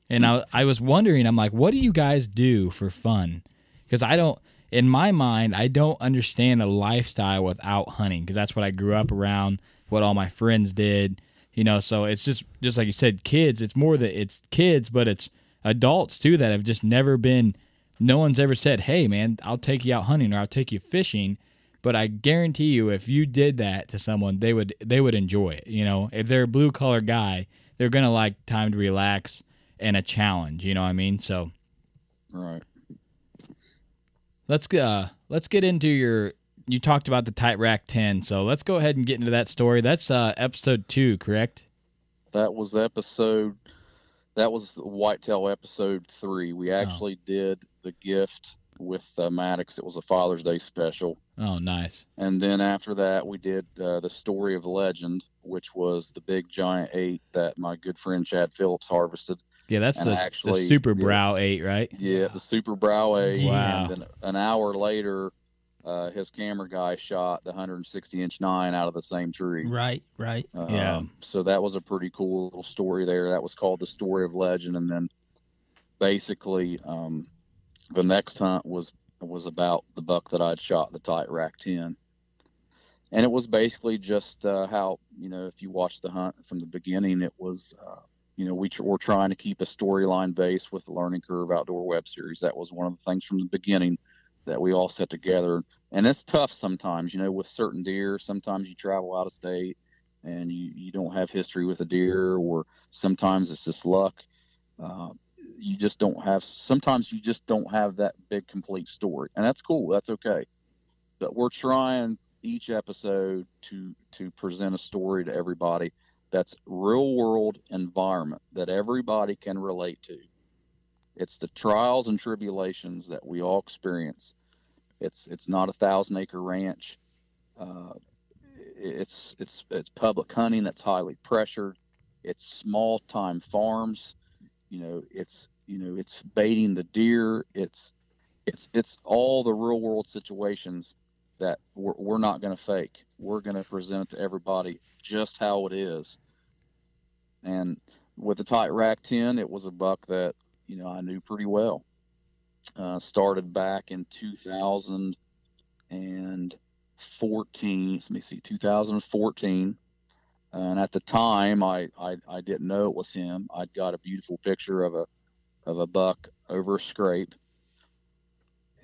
And I, I was wondering, I'm like, what do you guys do for fun? Because I don't, in my mind, I don't understand a lifestyle without hunting, because that's what I grew up around, what all my friends did, you know. So it's just, just like you said, kids. It's more that it's kids, but it's adults too that have just never been. No one's ever said, hey, man, I'll take you out hunting or I'll take you fishing. But I guarantee you if you did that to someone, they would they would enjoy it. You know, if they're a blue-collar guy, they're going to like time to relax and a challenge. You know what I mean? So, right. Let's, uh, let's get into your – you talked about the Tight Rack ten. So let's go ahead and get into that story. That's uh, episode two, correct? That was episode, that was Whitetail episode three. We actually oh. did the gift with uh, Maddox. It was a Father's Day special. Oh, nice. And then after that, we did uh, the story of legend, which was the big giant eight that my good friend Chad Phillips harvested. Yeah, that's the, actually, the super brow yeah, eight, right? Yeah, the super brow eight. Wow. And then an hour later, uh, his camera guy shot the one hundred sixty inch nine out of the same tree. Right, right. Um, yeah. So that was a pretty cool little story there. That was called the story of legend. And then basically, um, the next hunt was was about the buck that I'd shot, the tight rack ten. And it was basically just uh, how, you know, if you watch the hunt from the beginning, it was, uh, you know, we tr- were trying to keep a storyline base with the Learning Curve Outdoor Web Series. That was one of the things from the beginning that we all set together. And it's tough sometimes, you know, with certain deer. Sometimes you travel out of state and you, you don't have history with a deer, or sometimes it's just luck. Uh, you just don't have, sometimes you just don't have that big complete story, and that's cool. That's okay. But we're trying each episode to, to present a story to everybody that's real world environment that everybody can relate to. It's the trials and tribulations that we all experience. It's, it's not a thousand acre ranch. Uh, it's, it's, it's public hunting. That's highly pressured. It's small time farms. You know, it's, you know, it's baiting the deer. It's, it's, it's all the real world situations that we're, we're not going to fake. We're going to present to everybody just how it is. And with the tight rack ten, it was a buck that, you know, I knew pretty well. Uh, started back in two thousand fourteen, let me see, two thousand fourteen. And at the time, I, I, I didn't know it was him. I'd got a beautiful picture of a of a buck over a scrape,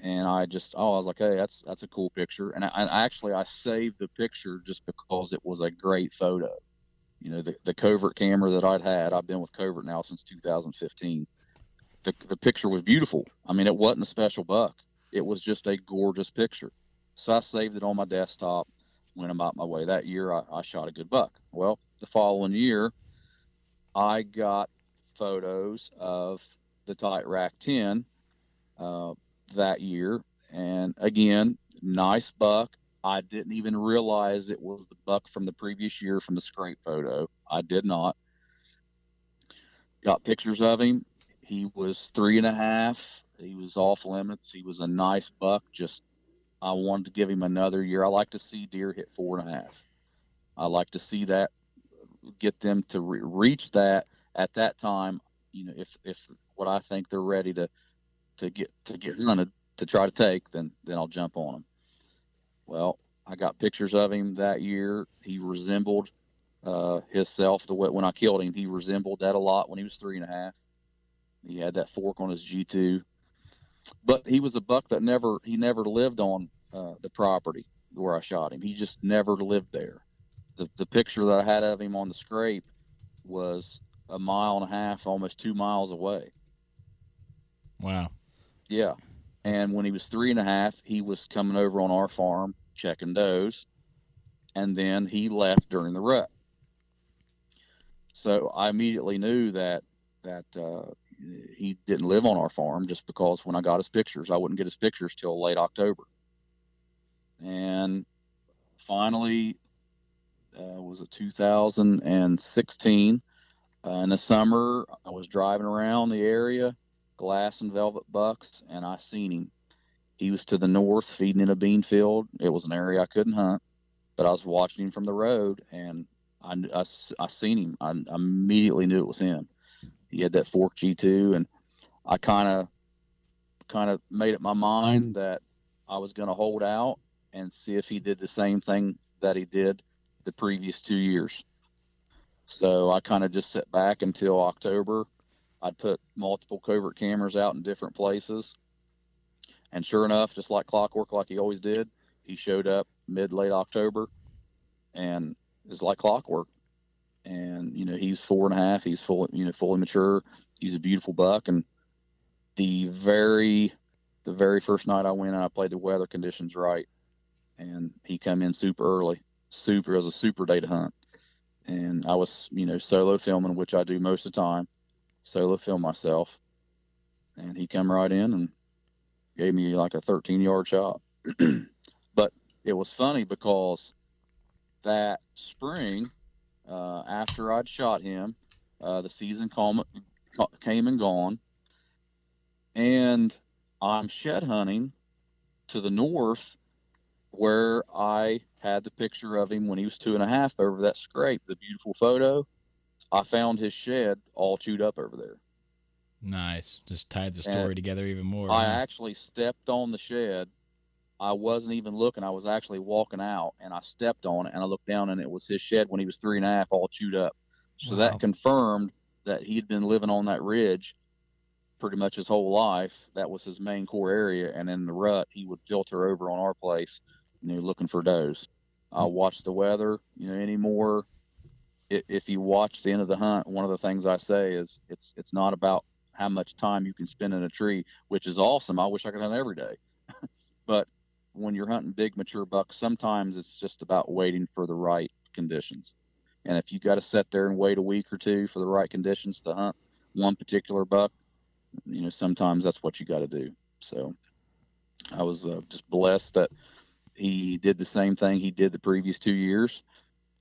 and I just oh I was like, hey, that's that's a cool picture. And I, I actually I saved the picture just because it was a great photo. You know, the, the Covert camera that I'd had. I've been with Covert now since two thousand fifteen. The the picture was beautiful. I mean, it wasn't a special buck. It was just a gorgeous picture. So I saved it on my desktop. Went about my way. That year, I, I shot a good buck. Well, the following year, I got photos of the tight rack ten uh, that year. And again, nice buck. I didn't even realize it was the buck from the previous year from the scrape photo. I did not. Got pictures of him. He was three and a half. He was off limits. He was a nice buck, just I wanted to give him another year. I like to see deer hit four and a half. I like to see that, get them to re- reach that at that time. You know, if, if what I think they're ready to, to get, to get hunted, to try to take, then, then I'll jump on them. Well, I got pictures of him that year. He resembled, uh, himself the way, when I killed him, he resembled that a lot when he was three and a half. He had that fork on his G two. But he was a buck that never, he never lived on uh, the property where I shot him. He just never lived there. The the picture that I had of him on the scrape was a mile and a half, almost two miles away. Wow. Yeah. And when he was three and a half, he was coming over on our farm, checking does. And then he left during the rut. So I immediately knew that, that, uh, he didn't live on our farm, just because when I got his pictures, I wouldn't get his pictures till late October. And finally, uh, was it two thousand sixteen? Uh, in the summer, I was driving around the area, glass and velvet bucks, and I seen him. He was to the north feeding in a bean field. It was an area I couldn't hunt, but I was watching him from the road, and I, I, I seen him. I, I immediately knew it was him. He had that fork G two, and I kind of kind of made up my mind that I was going to hold out and see if he did the same thing that he did the previous two years. So I kind of just sat back until October. I'd put multiple Covert cameras out in different places. And sure enough, just like clockwork, like he always did, he showed up mid-late October, and it's like clockwork. And, you know, he's four and a half. He's full, you know, fully mature. He's a beautiful buck. And the very, the very first night I went, I played the weather conditions right, and he come in super early. Super, it was a super day to hunt. and I was, you know, solo filming, which I do most of the time, solo film myself. And he come right in and gave me like a thirteen yard shot. But it was funny because that spring, uh, after I'd shot him, uh, the season came, came and gone, and I'm shed hunting to the north where I had the picture of him when he was two and a half over that scrape, the beautiful photo. I found his shed all chewed up over there. Nice. Just tied the story and together even more. I right? actually stepped on the shed. I wasn't even looking. I was actually walking out, and I stepped on it, and I looked down, and it was his shed when he was three and a half, all chewed up. So wow. That confirmed that he'd been living on that ridge pretty much his whole life. That was his main core area, and in the rut, he would filter over on our place, you know, looking for does. I watched the weather, you know, anymore. If, if you watch the end of the hunt, one of the things I say is it's it's not about how much time you can spend in a tree, which is awesome. I wish I could hunt every day. But when you're hunting big mature bucks, sometimes it's just about waiting for the right conditions. And if you got to sit there and wait a week or two for the right conditions to hunt one particular buck, you know, sometimes that's what you got to do. So I was uh, just blessed that he did the same thing he did the previous two years,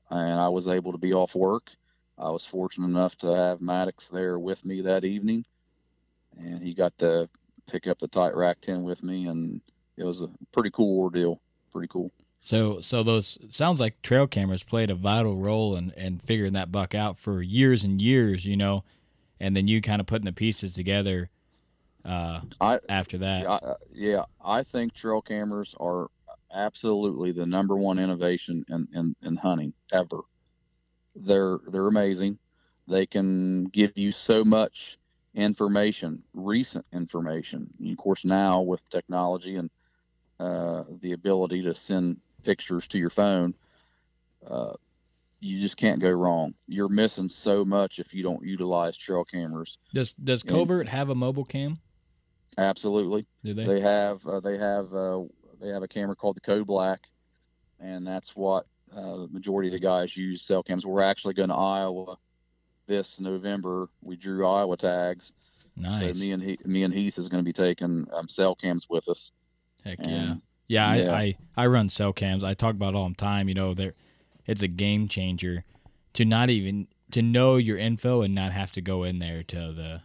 and I was able to be off work. I was fortunate enough to have Maddox there with me that evening, and he got to pick up the tight rack ten with me, and it was a pretty cool ordeal. Pretty cool. So, so those sounds like trail cameras played a vital role in, in figuring that buck out for years and years, you know, and then you kind of putting the pieces together uh, I, after that. I, yeah, I think trail cameras are absolutely the number one innovation in, in, in hunting ever. They're they're amazing. They can give you so much information, recent information. And of course, now with technology and uh, the ability to send pictures to your phone, uh, you just can't go wrong. You're missing so much if you don't utilize trail cameras. Does Does Covert and, have a mobile cam? Absolutely. Do they? They have uh, they have uh, they have a camera called the Code Black, and that's what. Uh, the majority of the guys use cell cams. We're actually going to Iowa this November. We drew Iowa tags. Nice. So me and he, me and Heath is going to be taking um, cell cams with us. Heck and, yeah. Yeah, yeah. I, I, I run cell cams. I talk about it all the time. You know, they're, it's a game changer to not even to know your info and not have to go in there to the,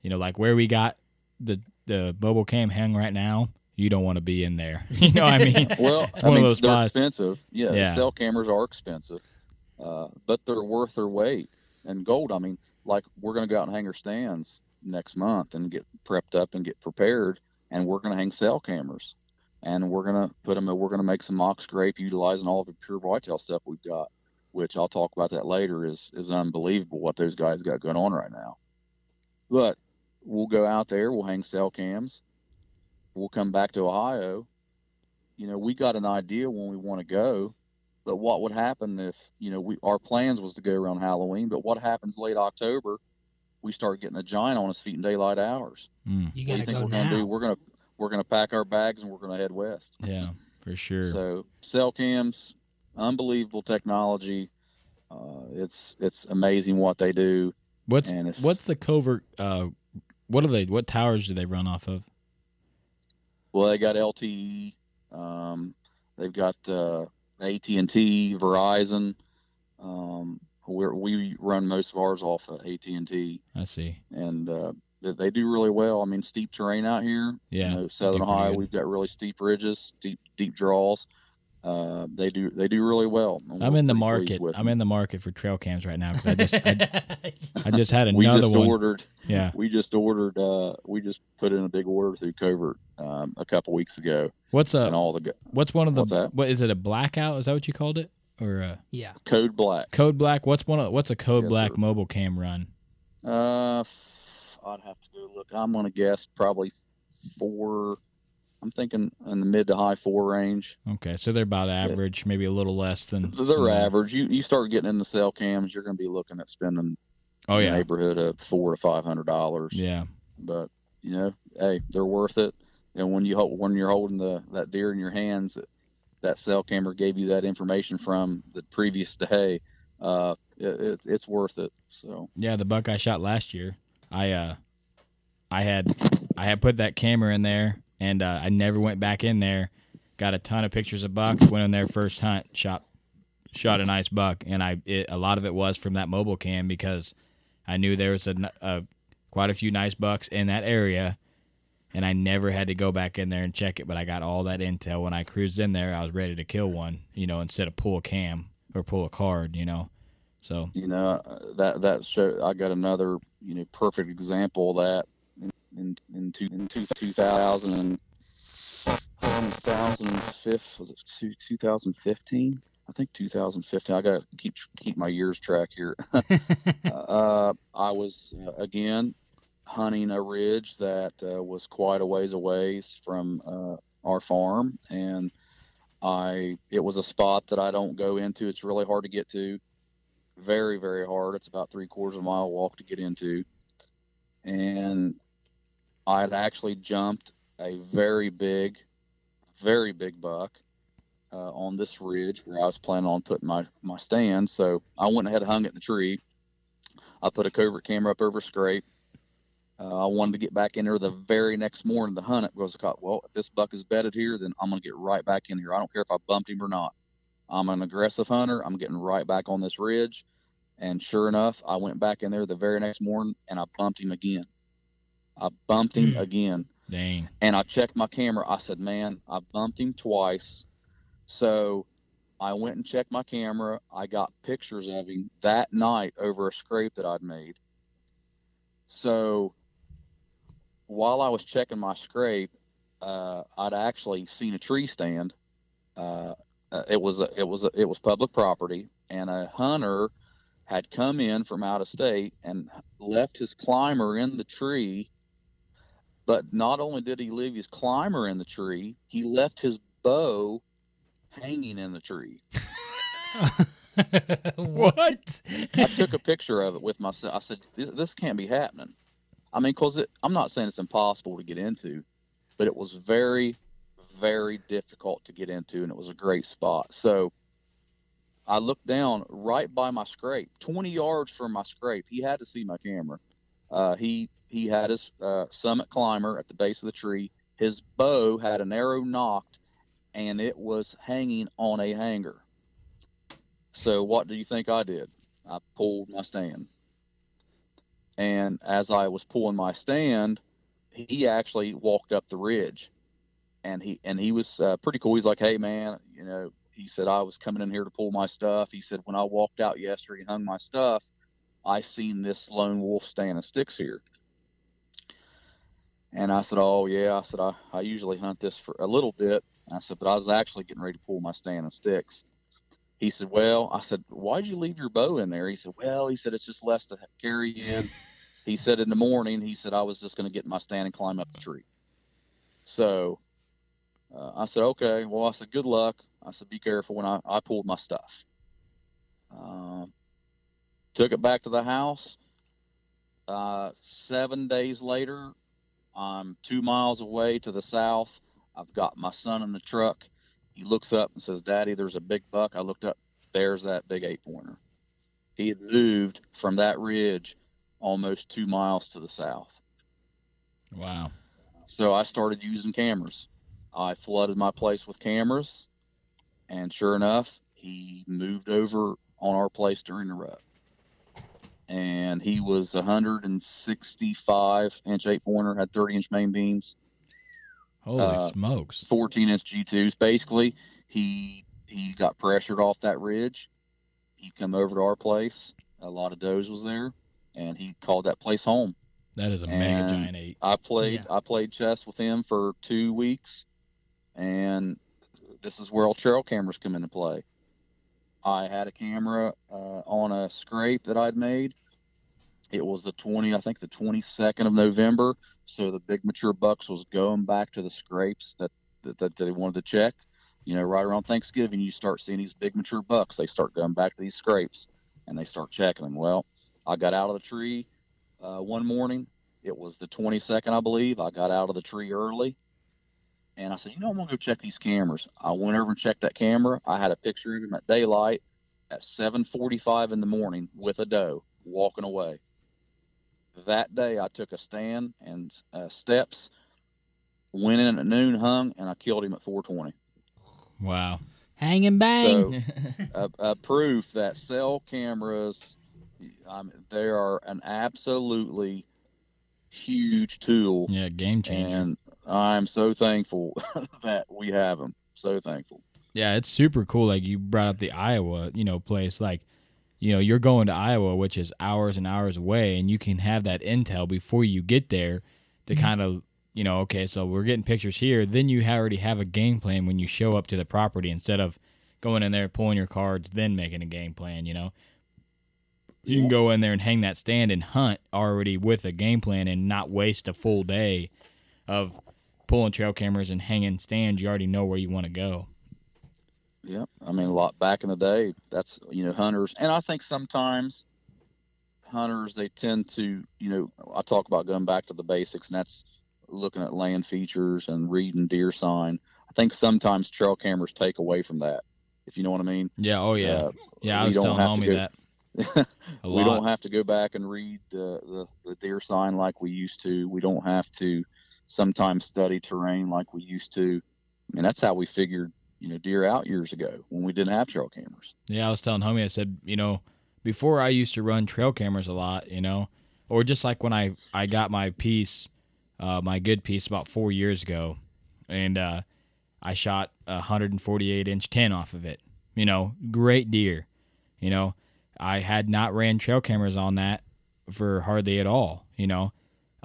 you know, like where we got the the mobile cam hang right now. You don't want to be in there. You know what I mean? Well, it's one I mean, of those they're spots. Expensive. Yeah, yeah, cell cameras are expensive, uh, but they're worth their weight in gold. I mean, like we're going to go out and hang our stands next month and get prepped up and get prepared, and we're going to hang cell cameras, and we're going to put them. We're going to make some mock scrape utilizing all of the pure whitetail stuff we've got, which I'll talk about that later. Is is unbelievable what those guys got going on right now. But we'll go out there. We'll hang cell cams. We'll come back to Ohio. You know, we got an idea when we want to go, but what would happen if, you know, we our plans was to go around Halloween, but what happens late October? We start getting a giant on his feet in daylight hours. Mm. You got to go we're now. Gonna do? We're gonna we're gonna pack our bags and we're gonna head west. Yeah, for sure. So cell cams, unbelievable technology. Uh, it's it's amazing what they do. What's if, what's the Covert? Uh, what are they? What towers do they run off of? Well, they got L T E, um, they've got uh, A T and T, Verizon. Um, we're, we run most of ours off of A T and T. I see. And uh, they do really well. I mean, steep terrain out here. Yeah. You know, Southern Ohio, we've got really steep ridges, deep deep draws. Uh, they do they do really well. I'm in the market. I'm in the market for trail cams right now because I just I, I just had another we just one. Ordered, yeah, we just ordered. Uh, we just put in a big order through Covert um, a couple weeks ago. What's a, and all the what's one of the that? What is it a blackout? Is that what you called it? Or a, yeah, Code Black. Code Black. What's one of what's a Code yes, Black sir. Mobile cam run? Uh, I'd have to go look. I'm gonna guess probably four. I'm thinking in the mid to high four range. Okay, so they're about average, yeah. Maybe a little less than. They're some, average. You you start getting into cell cams, you're going to be looking at spending oh, yeah. in the neighborhood of four to five hundred dollars. Yeah, but you know, hey, they're worth it. And when you hold, when you're holding the that deer in your hands, that cell camera gave you that information from the previous day uh, it, it's worth it. So yeah, the buck I shot last year, I uh, I had I had put that camera in there, and uh, I never went back in there. Got a ton of pictures of bucks. Went in there first hunt, shot shot a nice buck, and I it, a lot of it was from that mobile cam because I knew there was a, a quite a few nice bucks in that area. And I never had to go back in there and check it, but I got all that intel. When I cruised in there, I was ready to kill one, you know, instead of pull a cam or pull a card, you know. So you know that that show, I got another you know perfect example of that in in two in two, two thousand and two thousand fifteen was it two two thousand fifteen I think two thousand fifteen I gotta keep keep my years track here. uh, I was again. hunting a ridge that uh, was quite a ways away from uh, our farm, and I it was a spot that I don't go into. It's really hard to get to, very very hard. It's about three quarters of a mile walk to get into, and I had actually jumped a very big, very big buck uh, on this ridge where I was planning on putting my my stand. So I went ahead and hung it in the tree. I put a Covert camera up over scrape. Uh, I wanted to get back in there the very next morning to hunt it because I thought, well, if this buck is bedded here, then I'm going to get right back in here. I don't care if I bumped him or not. I'm an aggressive hunter. I'm getting right back on this ridge. And sure enough, I went back in there the very next morning, and I bumped him again. I bumped him mm. again. Dang. And I checked my camera. I said, man, I bumped him twice. So I went and checked my camera. I got pictures of him that night over a scrape that I'd made. So while I was checking my scrape, uh, I'd actually seen a tree stand. Uh, it was a, it was a, it was public property, and a hunter had come in from out of state and left his climber in the tree. But not only did he leave his climber in the tree, he left his bow hanging in the tree. What? I took a picture of it with myself. I said, "This, this can't be happening." I mean, because I'm not saying it's impossible to get into, but it was very, very difficult to get into, and it was a great spot. So I looked down right by my scrape, twenty yards from my scrape. He had to see my camera. Uh, he he had his uh, summit climber at the base of the tree. His bow had an arrow knocked, and it was hanging on a hanger. So what do you think I did? I pulled my stand. And as I was pulling my stand, he actually walked up the ridge, and he and he was uh, pretty cool. He's like, "Hey, man, you know," he said, "I was coming in here to pull my stuff." He said, "When I walked out yesterday and hung my stuff, I seen this lone wolf stand of sticks here." And I said, "Oh yeah," I said, I, I usually hunt this for a little bit." And I said, "But I was actually getting ready to pull my stand of sticks." He said, "Well," I said, "why'd you leave your bow in there?" He said, "Well," he said, "it's just less to carry in." He said, "In the morning," he said, "I was just going to get in my stand and climb up the tree." So uh, I said, "Okay, well," I said, "good luck." I said, "Be careful." When I, I pulled my stuff, uh, took it back to the house. Uh, seven days later, I'm two miles away to the south. I've got my son in the truck. He looks up and says, "Daddy, there's a big buck." I looked up. There's that big eight-pointer. He had moved from that ridge almost two miles to the south. Wow. So I started using cameras. I flooded my place with cameras, and sure enough, he moved over on our place during the rut. And he was one sixty-five inch eight-pointer, had thirty inch main beams. Holy uh, smokes. fourteen inch G twos. Basically, he he got pressured off that ridge. He come over to our place. A lot of does was there, and he called that place home. That is a and mega giant eight. I played yeah. I played chess with him for two weeks, and this is where all trail cameras come into play. I had a camera uh, on a scrape that I'd made. It was the twenty, I think the twenty-second of November. So the big mature bucks was going back to the scrapes that, that, that they wanted to check. You know, right around Thanksgiving, you start seeing these big mature bucks. They start going back to these scrapes, and they start checking them. Well, I got out of the tree uh, one morning. It was the twenty-second, I believe. I got out of the tree early, and I said, you know, I'm going to go check these cameras. I went over and checked that camera. I had a picture of him at daylight. at seven forty-five in the morning with a doe walking away. That day I took a stand and uh, steps, went in at noon, hung, and I killed him at four twenty. Wow. Hang and bang. So, uh, uh, proof that cell cameras, um, they are an absolutely huge tool. Yeah, game changer. And I'm so thankful that we have them. So thankful. Yeah, it's super cool. Like, you brought up the Iowa, you know, place. Like, you know, you're going to Iowa, which is hours and hours away, and you can have that intel before you get there to mm-hmm. kind of, you know, okay, so we're getting pictures here. Then you already have a game plan when you show up to the property instead of going in there, pulling your cards, then making a game plan, you know. You can go in there and hang that stand and hunt already with a game plan and not waste a full day of pulling trail cameras and hanging stands. You already know where you want to go. Yeah, I mean, a lot back in the day, that's, you know, hunters. And I think sometimes hunters, they tend to, you know, I talk about going back to the basics, and that's looking at land features and reading deer sign. I think sometimes trail cameras take away from that, if you know what I mean. Yeah, oh yeah. Uh, yeah, I was telling homie go, that. We don't have to go back and read the, the, the deer sign like we used to. We don't have to sometimes study terrain like we used to. And that's how we figured, you know, deer out years ago when we didn't have trail cameras. Yeah, I was telling homie, I said, you know, before I used to run trail cameras a lot, you know, or just like when I, I got my piece, uh, my good piece about four years ago, and uh, I shot a one forty-eight inch ten off of it, you know, great deer. You know, I had not ran trail cameras on that for hardly at all, you know.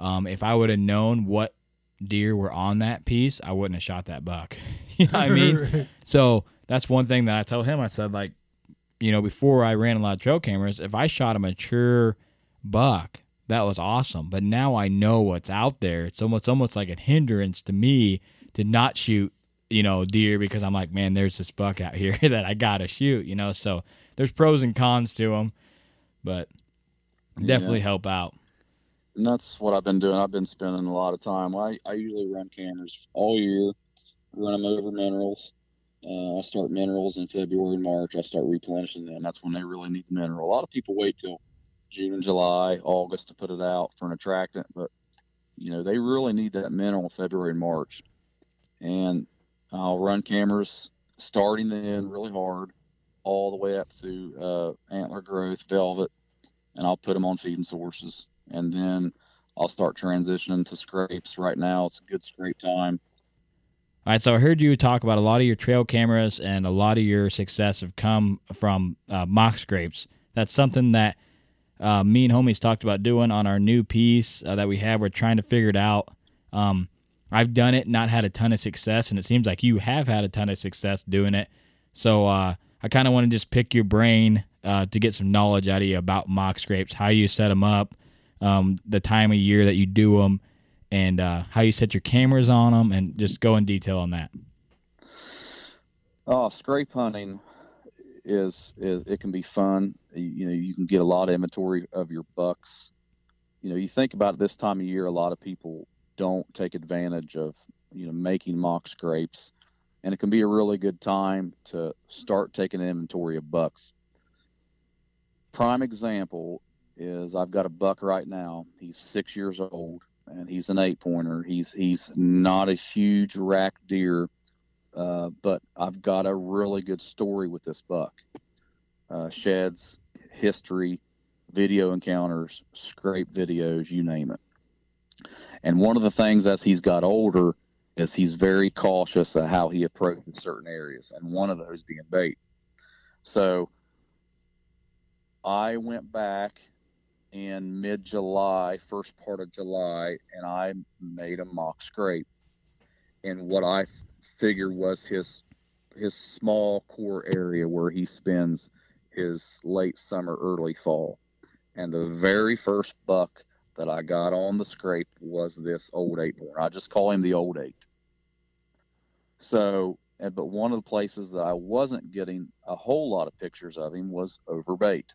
Um, if I would have known what deer were on that piece, I wouldn't have shot that buck. You know what I mean? So that's one thing that I told him. I said, like, you know, before I ran a lot of trail cameras, if I shot a mature buck, that was awesome. But now I know what's out there. It's almost, it's almost like a hindrance to me to not shoot, you know, deer, because I'm like, man, there's this buck out here that I got to shoot, you know. So there's pros and cons to them, but definitely yeah. help out. And that's what I've been doing. I've been spending a lot of time. I, I usually run cameras all year, run them over minerals. Uh, I start minerals in February and March. I start replenishing them. That's when they really need the mineral. A lot of people wait till June and July, August to put it out for an attractant, but, you know, they really need that mineral February and March. And I'll run cameras starting then really hard all the way up to uh, antler growth, velvet, and I'll put them on feeding sources. And then I'll start transitioning to scrapes. Right now, it's a good scrape time. All right, so I heard you talk about a lot of your trail cameras and a lot of your success have come from uh, mock scrapes. That's something that uh, me and homies talked about doing on our new piece uh, that we have. We're trying to figure it out. Um, I've done it, not had a ton of success, and it seems like you have had a ton of success doing it. So uh, I kind of want to just pick your brain uh, to get some knowledge out of you about mock scrapes, how you set them up, Um, the time of year that you do them, and uh, how you set your cameras on them, and just go in detail on that. Oh, scrape hunting is, is it can be fun. You know, you can get a lot of inventory of your bucks. You know, you think about it, this time of year, a lot of people don't take advantage of, you know, making mock scrapes, and it can be a really good time to start taking inventory of bucks. Prime example is I've got a buck right now. He's six years old, and he's an eight pointer. He's he's not a huge rack deer, uh, but I've got a really good story with this buck. Uh, sheds, history, video encounters, scrape videos, you name it. And one of the things as he's got older is he's very cautious of how he approaches certain areas, and one of those being bait. So I went back in mid-July, first part of July, and I made a mock scrape. And what I f- figured was his his small core area where he spends his late summer, early fall. And the very first buck that I got on the scrape was this old eight pointer. I just call him the old eight. So, and, but one of the places that I wasn't getting a whole lot of pictures of him was over bait.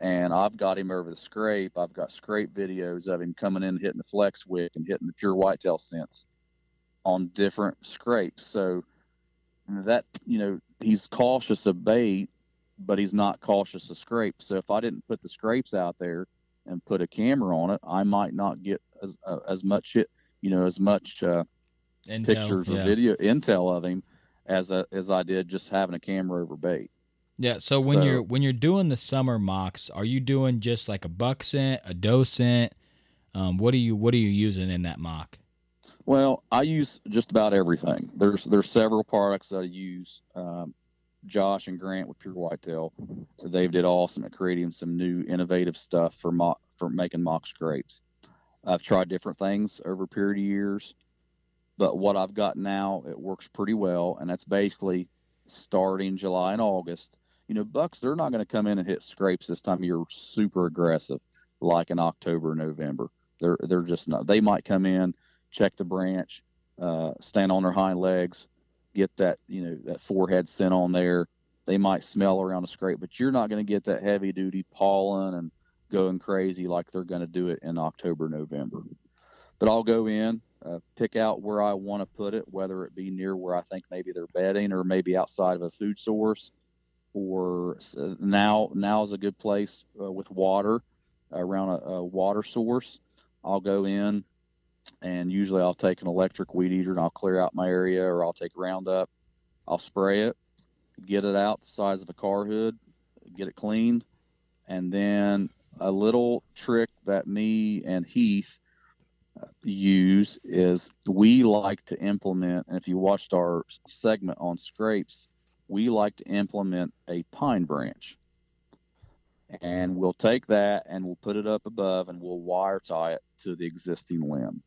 And I've got him over the scrape. I've got scrape videos of him coming in, hitting the flex wick and hitting the pure whitetail scents on different scrapes. So that, you know, he's cautious of bait, but he's not cautious of scrapes. So if I didn't put the scrapes out there and put a camera on it, I might not get as uh, as much it, you know, as much uh, intel, pictures yeah. or video intel of him as a, as I did just having a camera over bait. Yeah. So when so, you're when you're doing the summer mocks, are you doing just like a buck scent, a doe scent? Um, what are you what are you using in that mock? Well, I use just about everything. There's there's several products that I use. Um, Josh and Grant with Pure Whitetail, so they've did awesome at creating some new innovative stuff for mock, for making mock scrapes. I've tried different things over a period of years, but what I've got now, it works pretty well, and that's basically starting July and August. You know, bucks, they're not going to come in and hit scrapes this time of year super aggressive like in October or November. They're they're just not. They might come in, check the branch, uh, stand on their hind legs, get that, you know, that forehead scent on there. They might smell around a scrape, but you're not going to get that heavy duty pollen and going crazy like they're going to do it in October, November. But I'll go in, uh, pick out where I want to put it, whether it be near where I think maybe they're bedding or maybe outside of a food source, or uh, now, now is a good place uh, with water around a, a water source. I'll go in, and usually I'll take an electric weed eater and I'll clear out my area, or I'll take Roundup. I'll spray it, get it out the size of a car hood, get it cleaned. And then a little trick that me and Heath uh, use is we like to implement, and if you watched our segment on scrapes, we like to implement a pine branch. And we'll take that and we'll put it up above and we'll wire tie it to the existing limb.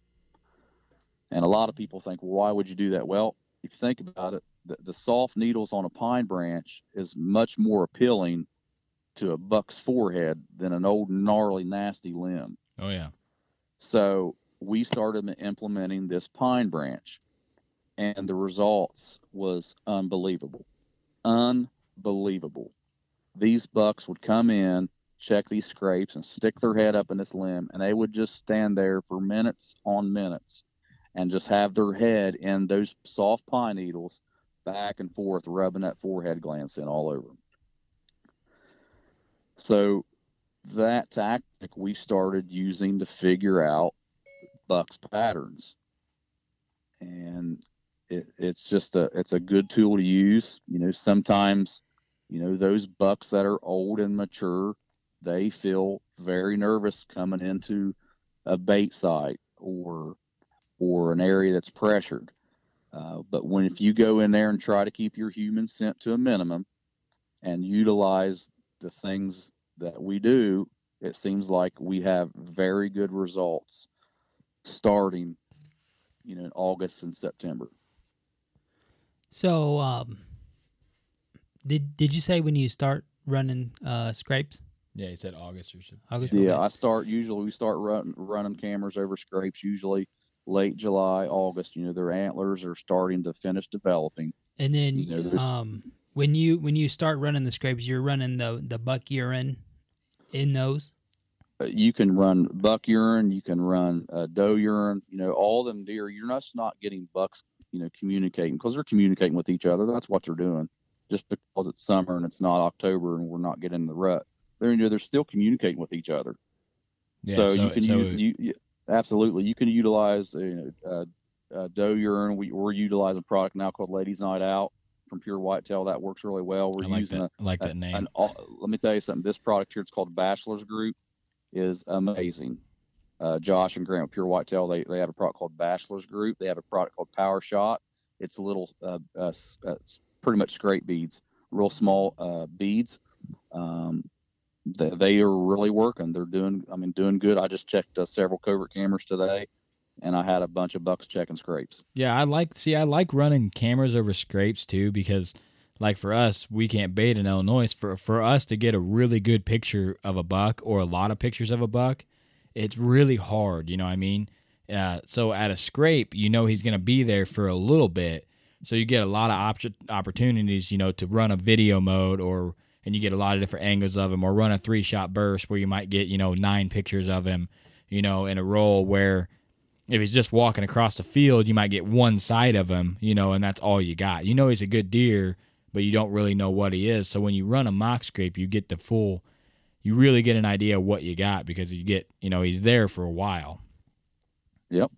And a lot of people think, well, why would you do that? Well, if you think about it, the, the soft needles on a pine branch is much more appealing to a buck's forehead than an old, gnarly, nasty limb. Oh, yeah. So we started implementing this pine branch, and the results was unbelievable. Unbelievable. These bucks would come in, check these scrapes, and stick their head up in this limb, and they would just stand there for minutes on minutes and just have their head in those soft pine needles back and forth, rubbing that forehead glands in all over them. So that tactic we started using to figure out bucks' patterns. And it, it's just a, it's a good tool to use. You know, sometimes, you know, those bucks that are old and mature, they feel very nervous coming into a bait site or or an area that's pressured. Uh, but when if you go in there and try to keep your human scent to a minimum and utilize the things that we do, it seems like we have very good results starting, you know, in August and September. So um, did did you say when you start running uh, scrapes? Yeah, he said August or something. August, yeah, okay. I start usually, we start run, running cameras over scrapes usually late July, August. You know, their antlers are starting to finish developing. And then you know, um, when you when you start running the scrapes, you're running the, the buck urine in those? You can run buck urine. You can run uh, doe urine. You know, all them deer, you're not, not getting bucks, you know, communicating because they're communicating with each other. That's what they're doing. Just because it's summer and it's not October and we're not getting in the rut, they're they're still communicating with each other. Yeah, so, so you can so use, you, you, absolutely you can utilize you know, uh, uh, doe urine. We we're utilizing a product now called Ladies Night Out from Pure Whitetail that works really well. We're I like using that. A, I like a, that name. An, an, let me tell you something. This product here, it's called Bachelor's Group, is amazing. Uh, Josh and Grant with Pure Whitetail, they they have a product called Bachelor's Group. They have a product called Power Shot. It's a little uh, uh, uh, pretty much scrape beads, real small uh, beads. Um, They, they are really working. They're doing, I mean, doing good. I just checked uh, several Covert cameras today, and I had a bunch of bucks checking scrapes. Yeah, I like, see, I like running cameras over scrapes too because, like, for us, we can't bait in Illinois. For, for us to get a really good picture of a buck or a lot of pictures of a buck, it's really hard, you know what I mean? Uh, so at a scrape, you know he's going to be there for a little bit, so you get a lot of op- opportunities, you know, to run a video mode or and you get a lot of different angles of him, or run a three-shot burst where you might get, you know, nine pictures of him, you know, in a row where if he's just walking across the field, you might get one side of him, you know, and that's all you got. You know he's a good deer, but you don't really know what he is. So when you run a mock scrape, you get the full, you really get an idea of what you got, because you get, you know, he's there for a while. Yep.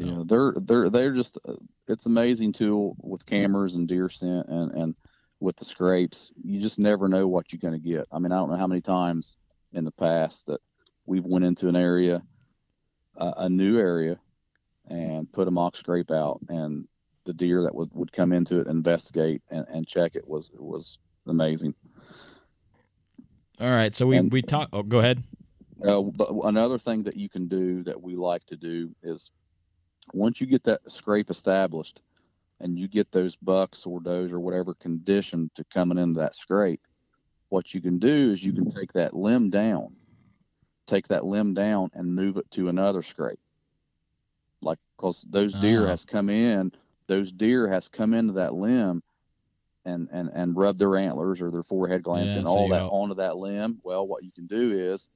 So. Yeah, they're they're they're just uh, it's amazing tool with cameras and deer scent and and with the scrapes. You just never know what you're going to get. I mean, I don't know how many times in the past that we've went into an area, uh, a new area, and put a mock scrape out, and the deer that would, would come into it, investigate and, and check it was, was amazing. All right. So we, and, we talk, oh, go ahead. Uh, but another thing that you can do that we like to do is once you get that scrape established and you get those bucks or does or whatever condition to coming into that scrape, what you can do is you can take that limb down, take that limb down and move it to another scrape. Like, cause those deer uh. has come in, those deer has come into that limb and, and, and rubbed their antlers or their forehead glands yeah, and all that out. onto that limb. Well, what you can do is,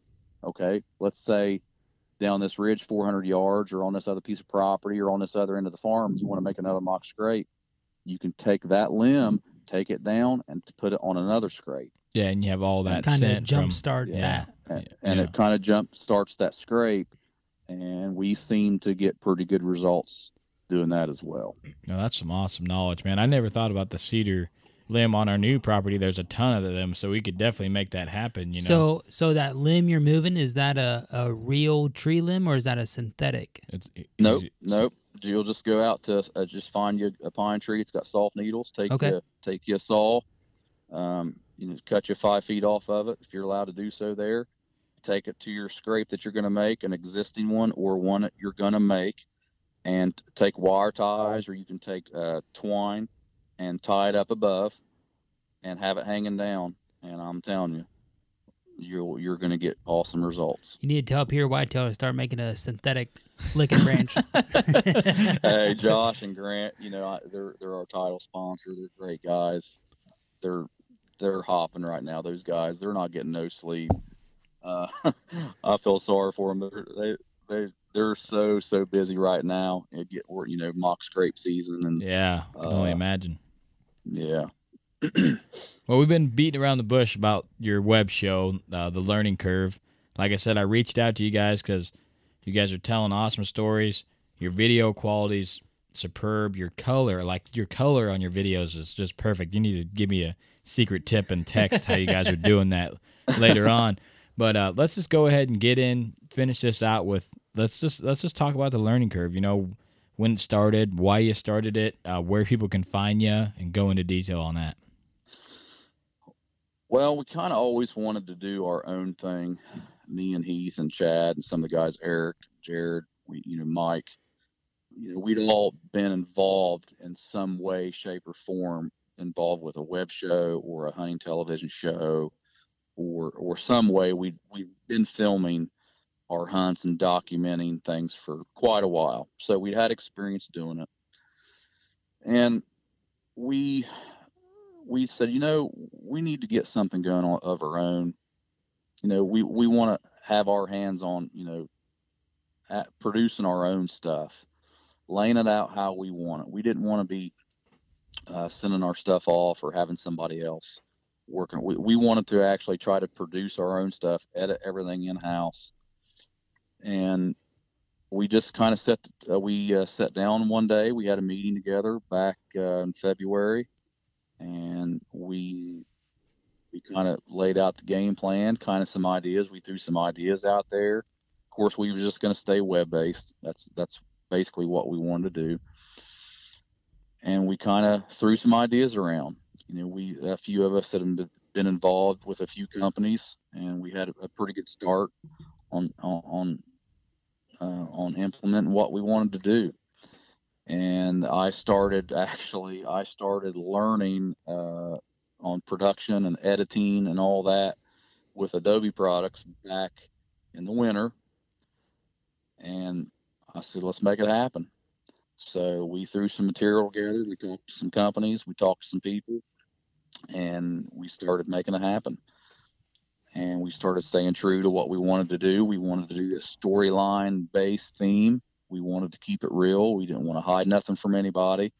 okay, let's say down this ridge, four hundred yards, or on this other piece of property, or on this other end of the farm, you want to make another mock scrape. You can take that limb, take it down and put it on another scrape. Yeah. And you have all that kind of jump start. Yeah. That. And, and yeah. it kind of jump starts that scrape. And we seem to get pretty good results doing that as well. No, that's some awesome knowledge, man. I never thought about the cedar limb on our new property. There's a ton of them, so we could definitely make that happen, you know. So so that limb you're moving, is that a, a real tree limb or is that a synthetic? It's, it's, nope, it's, nope. You'll just go out to uh, just find you a pine tree. It's got soft needles. Take okay. you, take you a saw. Um, you know, cut you five feet off of it if you're allowed to do so there. Take it to your scrape that you're going to make, an existing one or one that you're going to make. And take wire ties, or you can take uh, twine and tie it up above and have it hanging down. And I'm telling you, you're, you're going to get awesome results. You need to tell Pure Whitetail to start making a synthetic licking branch. Hey, Josh and Grant, you know, I, they're, they're our title sponsor. They're great guys. They're, they're hopping right now. Those guys, they're not getting no sleep. Uh, I feel sorry for them. They're, they, they, They're so, so busy right now. It get, or, you know, mock scrape season. And yeah, I can uh, only imagine. Yeah. Well, we've been beating around the bush about your web show, uh, The Learning Curve. Like I said, I reached out to you guys because you guys are telling awesome stories. Your video quality's superb. Your color, like your color on your videos is just perfect. You need to give me a secret tip and text how you guys are doing that later on. But uh, let's just go ahead and get in, finish this out with, let's just let's just talk about the learning curve, you know, when it started, why you started it, uh, where people can find you, and go into detail on that. Well, we kind of always wanted to do our own thing, me and Heath and Chad and some of the guys, Eric, Jared, we, you know, Mike. You know, we'd all been involved in some way, shape, or form, involved with a web show or a hunting television show. Or, or some way we we've been filming our hunts and documenting things for quite a while. So we had experience doing it, and we we said, you know, we need to get something going on of our own. You know, we we want to have our hands on, you know, at producing our own stuff, laying it out how we want it. We didn't want to be uh, sending our stuff off or having somebody else working. We, we wanted to actually try to produce our own stuff, edit everything in-house. And we just kind of set, uh, we uh, sat down one day, we had a meeting together back uh, in February, and we, we kind of laid out the game plan, kind of some ideas. We threw some ideas out there. Of course, we were just going to stay web-based. That's, that's basically what we wanted to do. And we kind of threw some ideas around. You know, we, a few of us had been involved with a few companies, and we had a pretty good start on, on, on, uh, on implementing what we wanted to do. And I started actually, I started learning, uh, on production and editing and all that with Adobe products back in the winter. And I said, let's make it happen. So we threw some material together. We talked to some companies, we talked to some people. And we started making it happen, and we started staying true to what we wanted to do. We wanted to do a storyline based theme. We wanted to keep it real. We didn't want to hide nothing from anybody.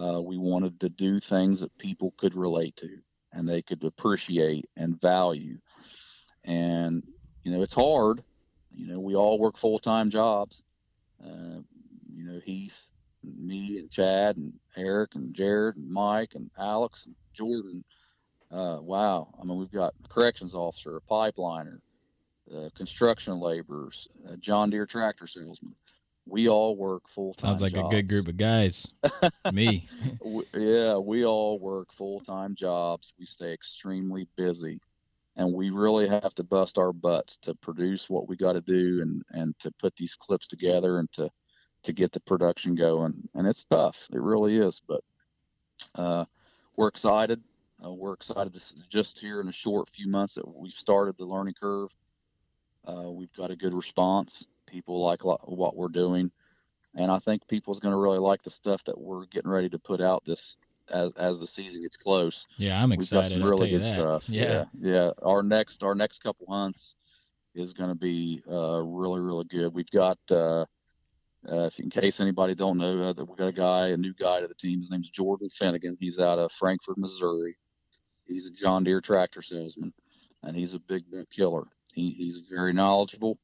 Uh, we wanted to do things that people could relate to and they could appreciate and value. And, you know, it's hard. You know, we all work full-time jobs. Uh, you know, Heath, and me, and Chad, and Eric, and Jared, and Mike, and Alex, and Jordan. Uh, wow. I mean, we've got a corrections officer, a pipeliner, uh, construction laborers, a John Deere tractor salesman. We all work full-time jobs. Sounds like jobs. A good group of guys. Me. Yeah, we all work full-time jobs. We stay extremely busy. And we really have to bust our butts to produce what we got to do and, and to put these clips together and to, to get the production going. And it's tough. It really is. But uh, we're excited. Uh, we're excited to just here in a short few months that we've started the learning curve. Uh, we've got a good response. People like what we're doing. And I think people's going to really like the stuff that we're getting ready to put out this as as the season gets close. Yeah, I'm excited. We've got some really good that. stuff. Yeah. yeah, yeah. Our next our next couple hunts is going to be uh, really really good. We've got, uh, uh, if in case anybody don't know, uh, that we've got a guy, a new guy to the team. His name's Jordan Finnegan. He's out of Frankfort, Missouri. He's a John Deere tractor salesman, and he's a big buck killer. He, he's very knowledgeable.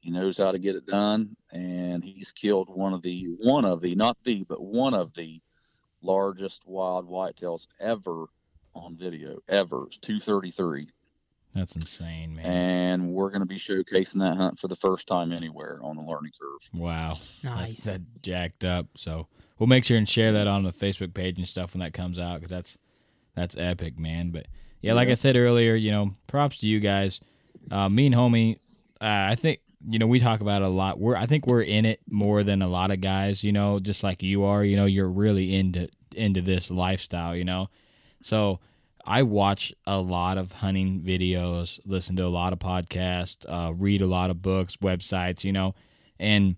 He knows how to get it done, and he's killed one of the one of the not the but one of the largest wild whitetails ever on video, ever. two thirty-three. That's insane, man. And we're going to be showcasing that hunt for the first time anywhere on the learning curve. Wow. Nice. That's, that jacked up. So we'll make sure and share that on the Facebook page and stuff when that comes out, because that's that's epic, man. But yeah, like yeah. I said earlier, you know, props to you guys. Uh, me and homie, uh, I think, you know, we talk about it a lot. We're, I think we're in it more than a lot of guys, you know, just like you are, you know, you're really into, into this lifestyle, you know? So I watch a lot of hunting videos, listen to a lot of podcasts, uh, read a lot of books, websites, you know, and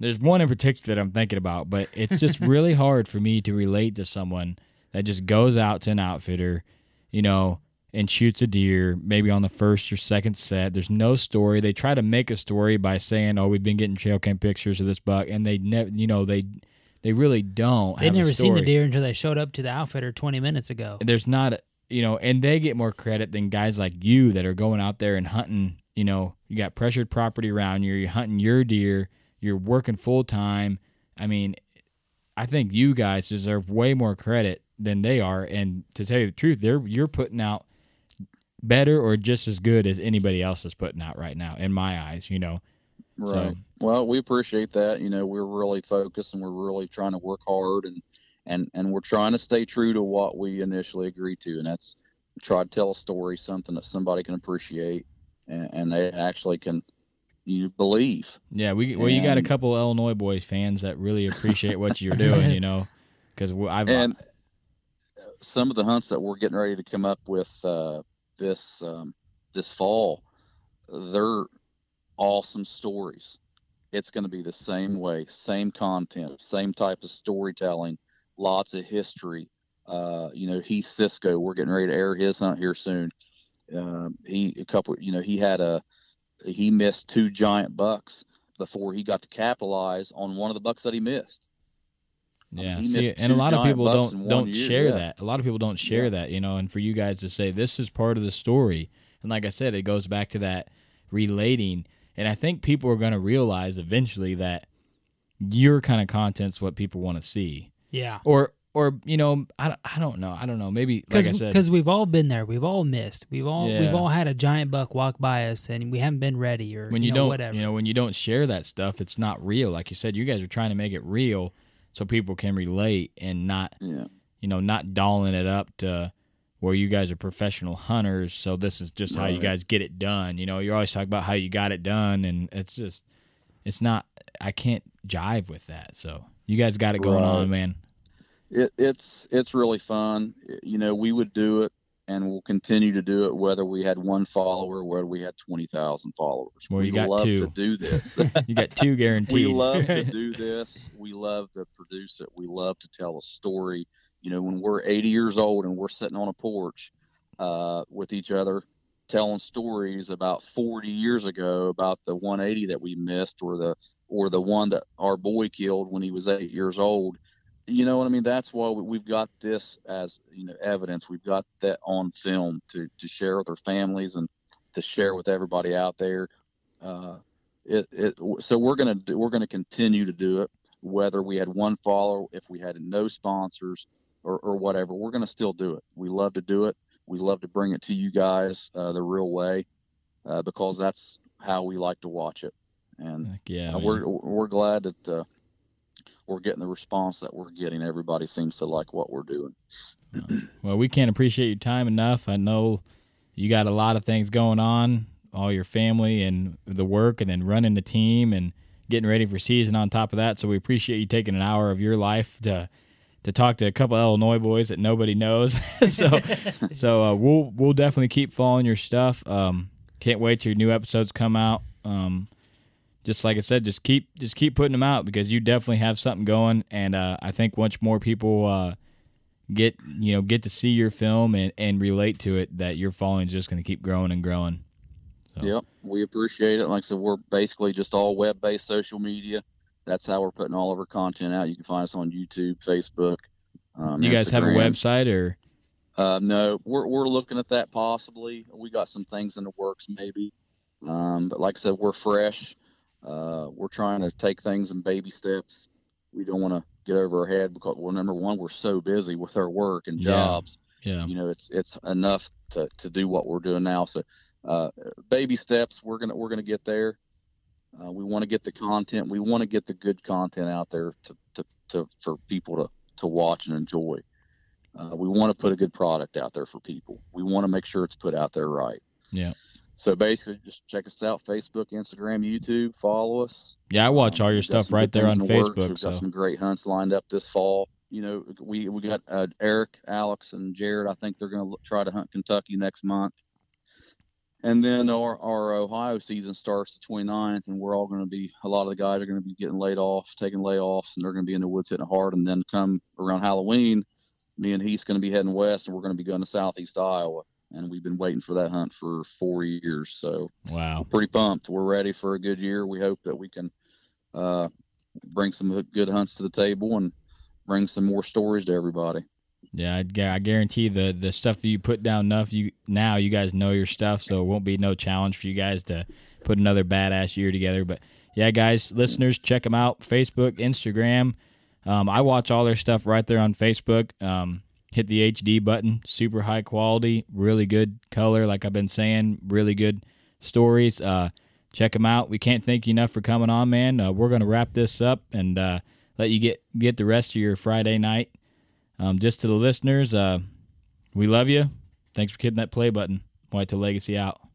there's one in particular that I'm thinking about, but it's just really hard for me to relate to someone that just goes out to an outfitter, you know, and shoots a deer maybe on the first or second set. There's no story. They try to make a story by saying, oh, we've been getting trail cam pictures of this buck, and they never, you know, they they really don't have a story. They'd never seen the deer until they showed up to the outfitter twenty minutes ago. There's not, a, you know, and they get more credit than guys like you that are going out there and hunting. You know, you got pressured property around you, you're hunting your deer, you're working full time. I mean, I think you guys deserve way more credit than they are, and to tell you the truth, they're you're putting out better or just as good as anybody else is putting out right now, in my eyes, you know. Right. So, well, we appreciate that. You know, we're really focused and we're really trying to work hard, and, and, and we're trying to stay true to what we initially agreed to. And that's try to tell a story, something that somebody can appreciate and, and they actually can, you know, believe. Yeah. We, well, and, you got a couple of Illinois boys fans that really appreciate what you're doing, you know, cause I've, and some of the hunts that we're getting ready to come up with, uh, this um this fall, they're awesome stories. It's going to be the same way, same content, same type of storytelling, lots of history. Uh you know, Heath Cisco, we're getting ready to air his hunt here soon. Um he a couple you know he had a he missed two giant bucks before he got to capitalize on one of the bucks that he missed. Yeah, um, he see, and a lot of people don't don't year, share yeah. that. A lot of people don't share yeah. that, you know, and for you guys to say this is part of the story. And like I said, it goes back to that relating. And I think people are going to realize eventually that your kind of content's what people want to see. Yeah. Or or you know, I, I don't know. I don't know. Maybe like I said, cuz we've all been there. We've all missed. We've all yeah. we've all had a giant buck walk by us and we haven't been ready, or when you, you know, don't, whatever. You know, when you don't share that stuff, it's not real. Like you said, you guys are trying to make it real, so people can relate and not, yeah. you know, not dolling it up to where you guys are professional hunters, so this is just right. how you guys get it done. You know, you're always talking about how you got it done, and it's just, it's not, I can't jive with that. So you guys got it going right. on, man. It, it's it's really fun. You know, we would do it, and we'll continue to do it, whether we had one follower, whether we had twenty thousand followers. Well, you we got love two. to do this. You got two guaranteed. We love to do this. We love to produce it. We love to tell a story. You know, when we're eighty years old and we're sitting on a porch uh, with each other, telling stories about forty years ago about the one eighty that we missed, or the or the one that our boy killed when he was eight years old, you know what I mean? That's why we, we've got this as, you know, evidence. We've got that on film to, to share with our families and to share with everybody out there. Uh, it, it, so we're gonna do, we're gonna continue to do it, whether we had one follower, if we had no sponsors, or, or whatever. We're gonna still do it. We love to do it. We love to bring it to you guys uh, the real way, uh, because that's how we like to watch it. And Heck yeah, uh, we're we're glad that uh, we're getting the response that we're getting. Everybody seems to like what we're doing. Well, we can't appreciate your time enough. I know you got a lot of things going on, all your family and the work, and then running the team and getting ready for season on top of that. So we appreciate you taking an hour of your life to to talk to a couple of Illinois boys that nobody knows. so so uh, we'll we'll definitely keep following your stuff. Um, can't wait till your new episodes come out. Um, just like I said, just keep just keep putting them out, because you definitely have something going. And uh, I think once more people uh, get you know get to see your film and, and relate to it, that your following is just going to keep growing and growing. So. Yep, we appreciate it. Like I said, we're basically just all web-based social media. That's how we're putting all of our content out. You can find us on YouTube, Facebook. Um, you guys Instagram. Have a website, or? Uh, no, we're we're looking at that possibly. We got some things in the works maybe. Um, but like I said, we're fresh. Uh, we're trying to take things in baby steps. We don't want to get over our head because, well, number one, we're so busy with our work and jobs. Yeah. yeah. You know, it's it's enough to, to do what we're doing now. So, uh, baby steps. We're gonna we're gonna get there. Uh, we want to get the content. We want to get the good content out there to, to, to for people to, to watch and enjoy. Uh, we want to put a good product out there for people. We want to make sure it's put out there right. Yeah. So basically, just check us out: Facebook, Instagram, YouTube. Follow us. Yeah, I watch um, all your stuff right there on Facebook. Works. We've so. got some great hunts lined up this fall. You know, we we got uh, Eric, Alex, and Jared. I think they're going to try to hunt Kentucky next month. And then our, our Ohio season starts the twenty-ninth, and we're all going to be, a lot of the guys are going to be getting laid off, taking layoffs, and they're going to be in the woods hitting hard. And then come around Halloween, me and he's going to be heading west, and we're going to be going to southeast Iowa. And we've been waiting for that hunt for four years. So wow, we're pretty pumped. We're ready for a good year. We hope that we can uh, bring some good hunts to the table and bring some more stories to everybody. Yeah, I, I guarantee the, the stuff that you put down enough you now, you guys know your stuff, so it won't be no challenge for you guys to put another badass year together. But, yeah, guys, listeners, check them out, Facebook, Instagram. Um, I watch all their stuff right there on Facebook. Um, hit the H D button, super high quality, really good color, like I've been saying, really good stories. Uh, check them out. We can't thank you enough for coming on, man. Uh, we're going to wrap this up and uh, let you get, get the rest of your Friday night. Um, just to the listeners, uh, we love you. Thanks for hitting that play button. Whitetail Legacy out.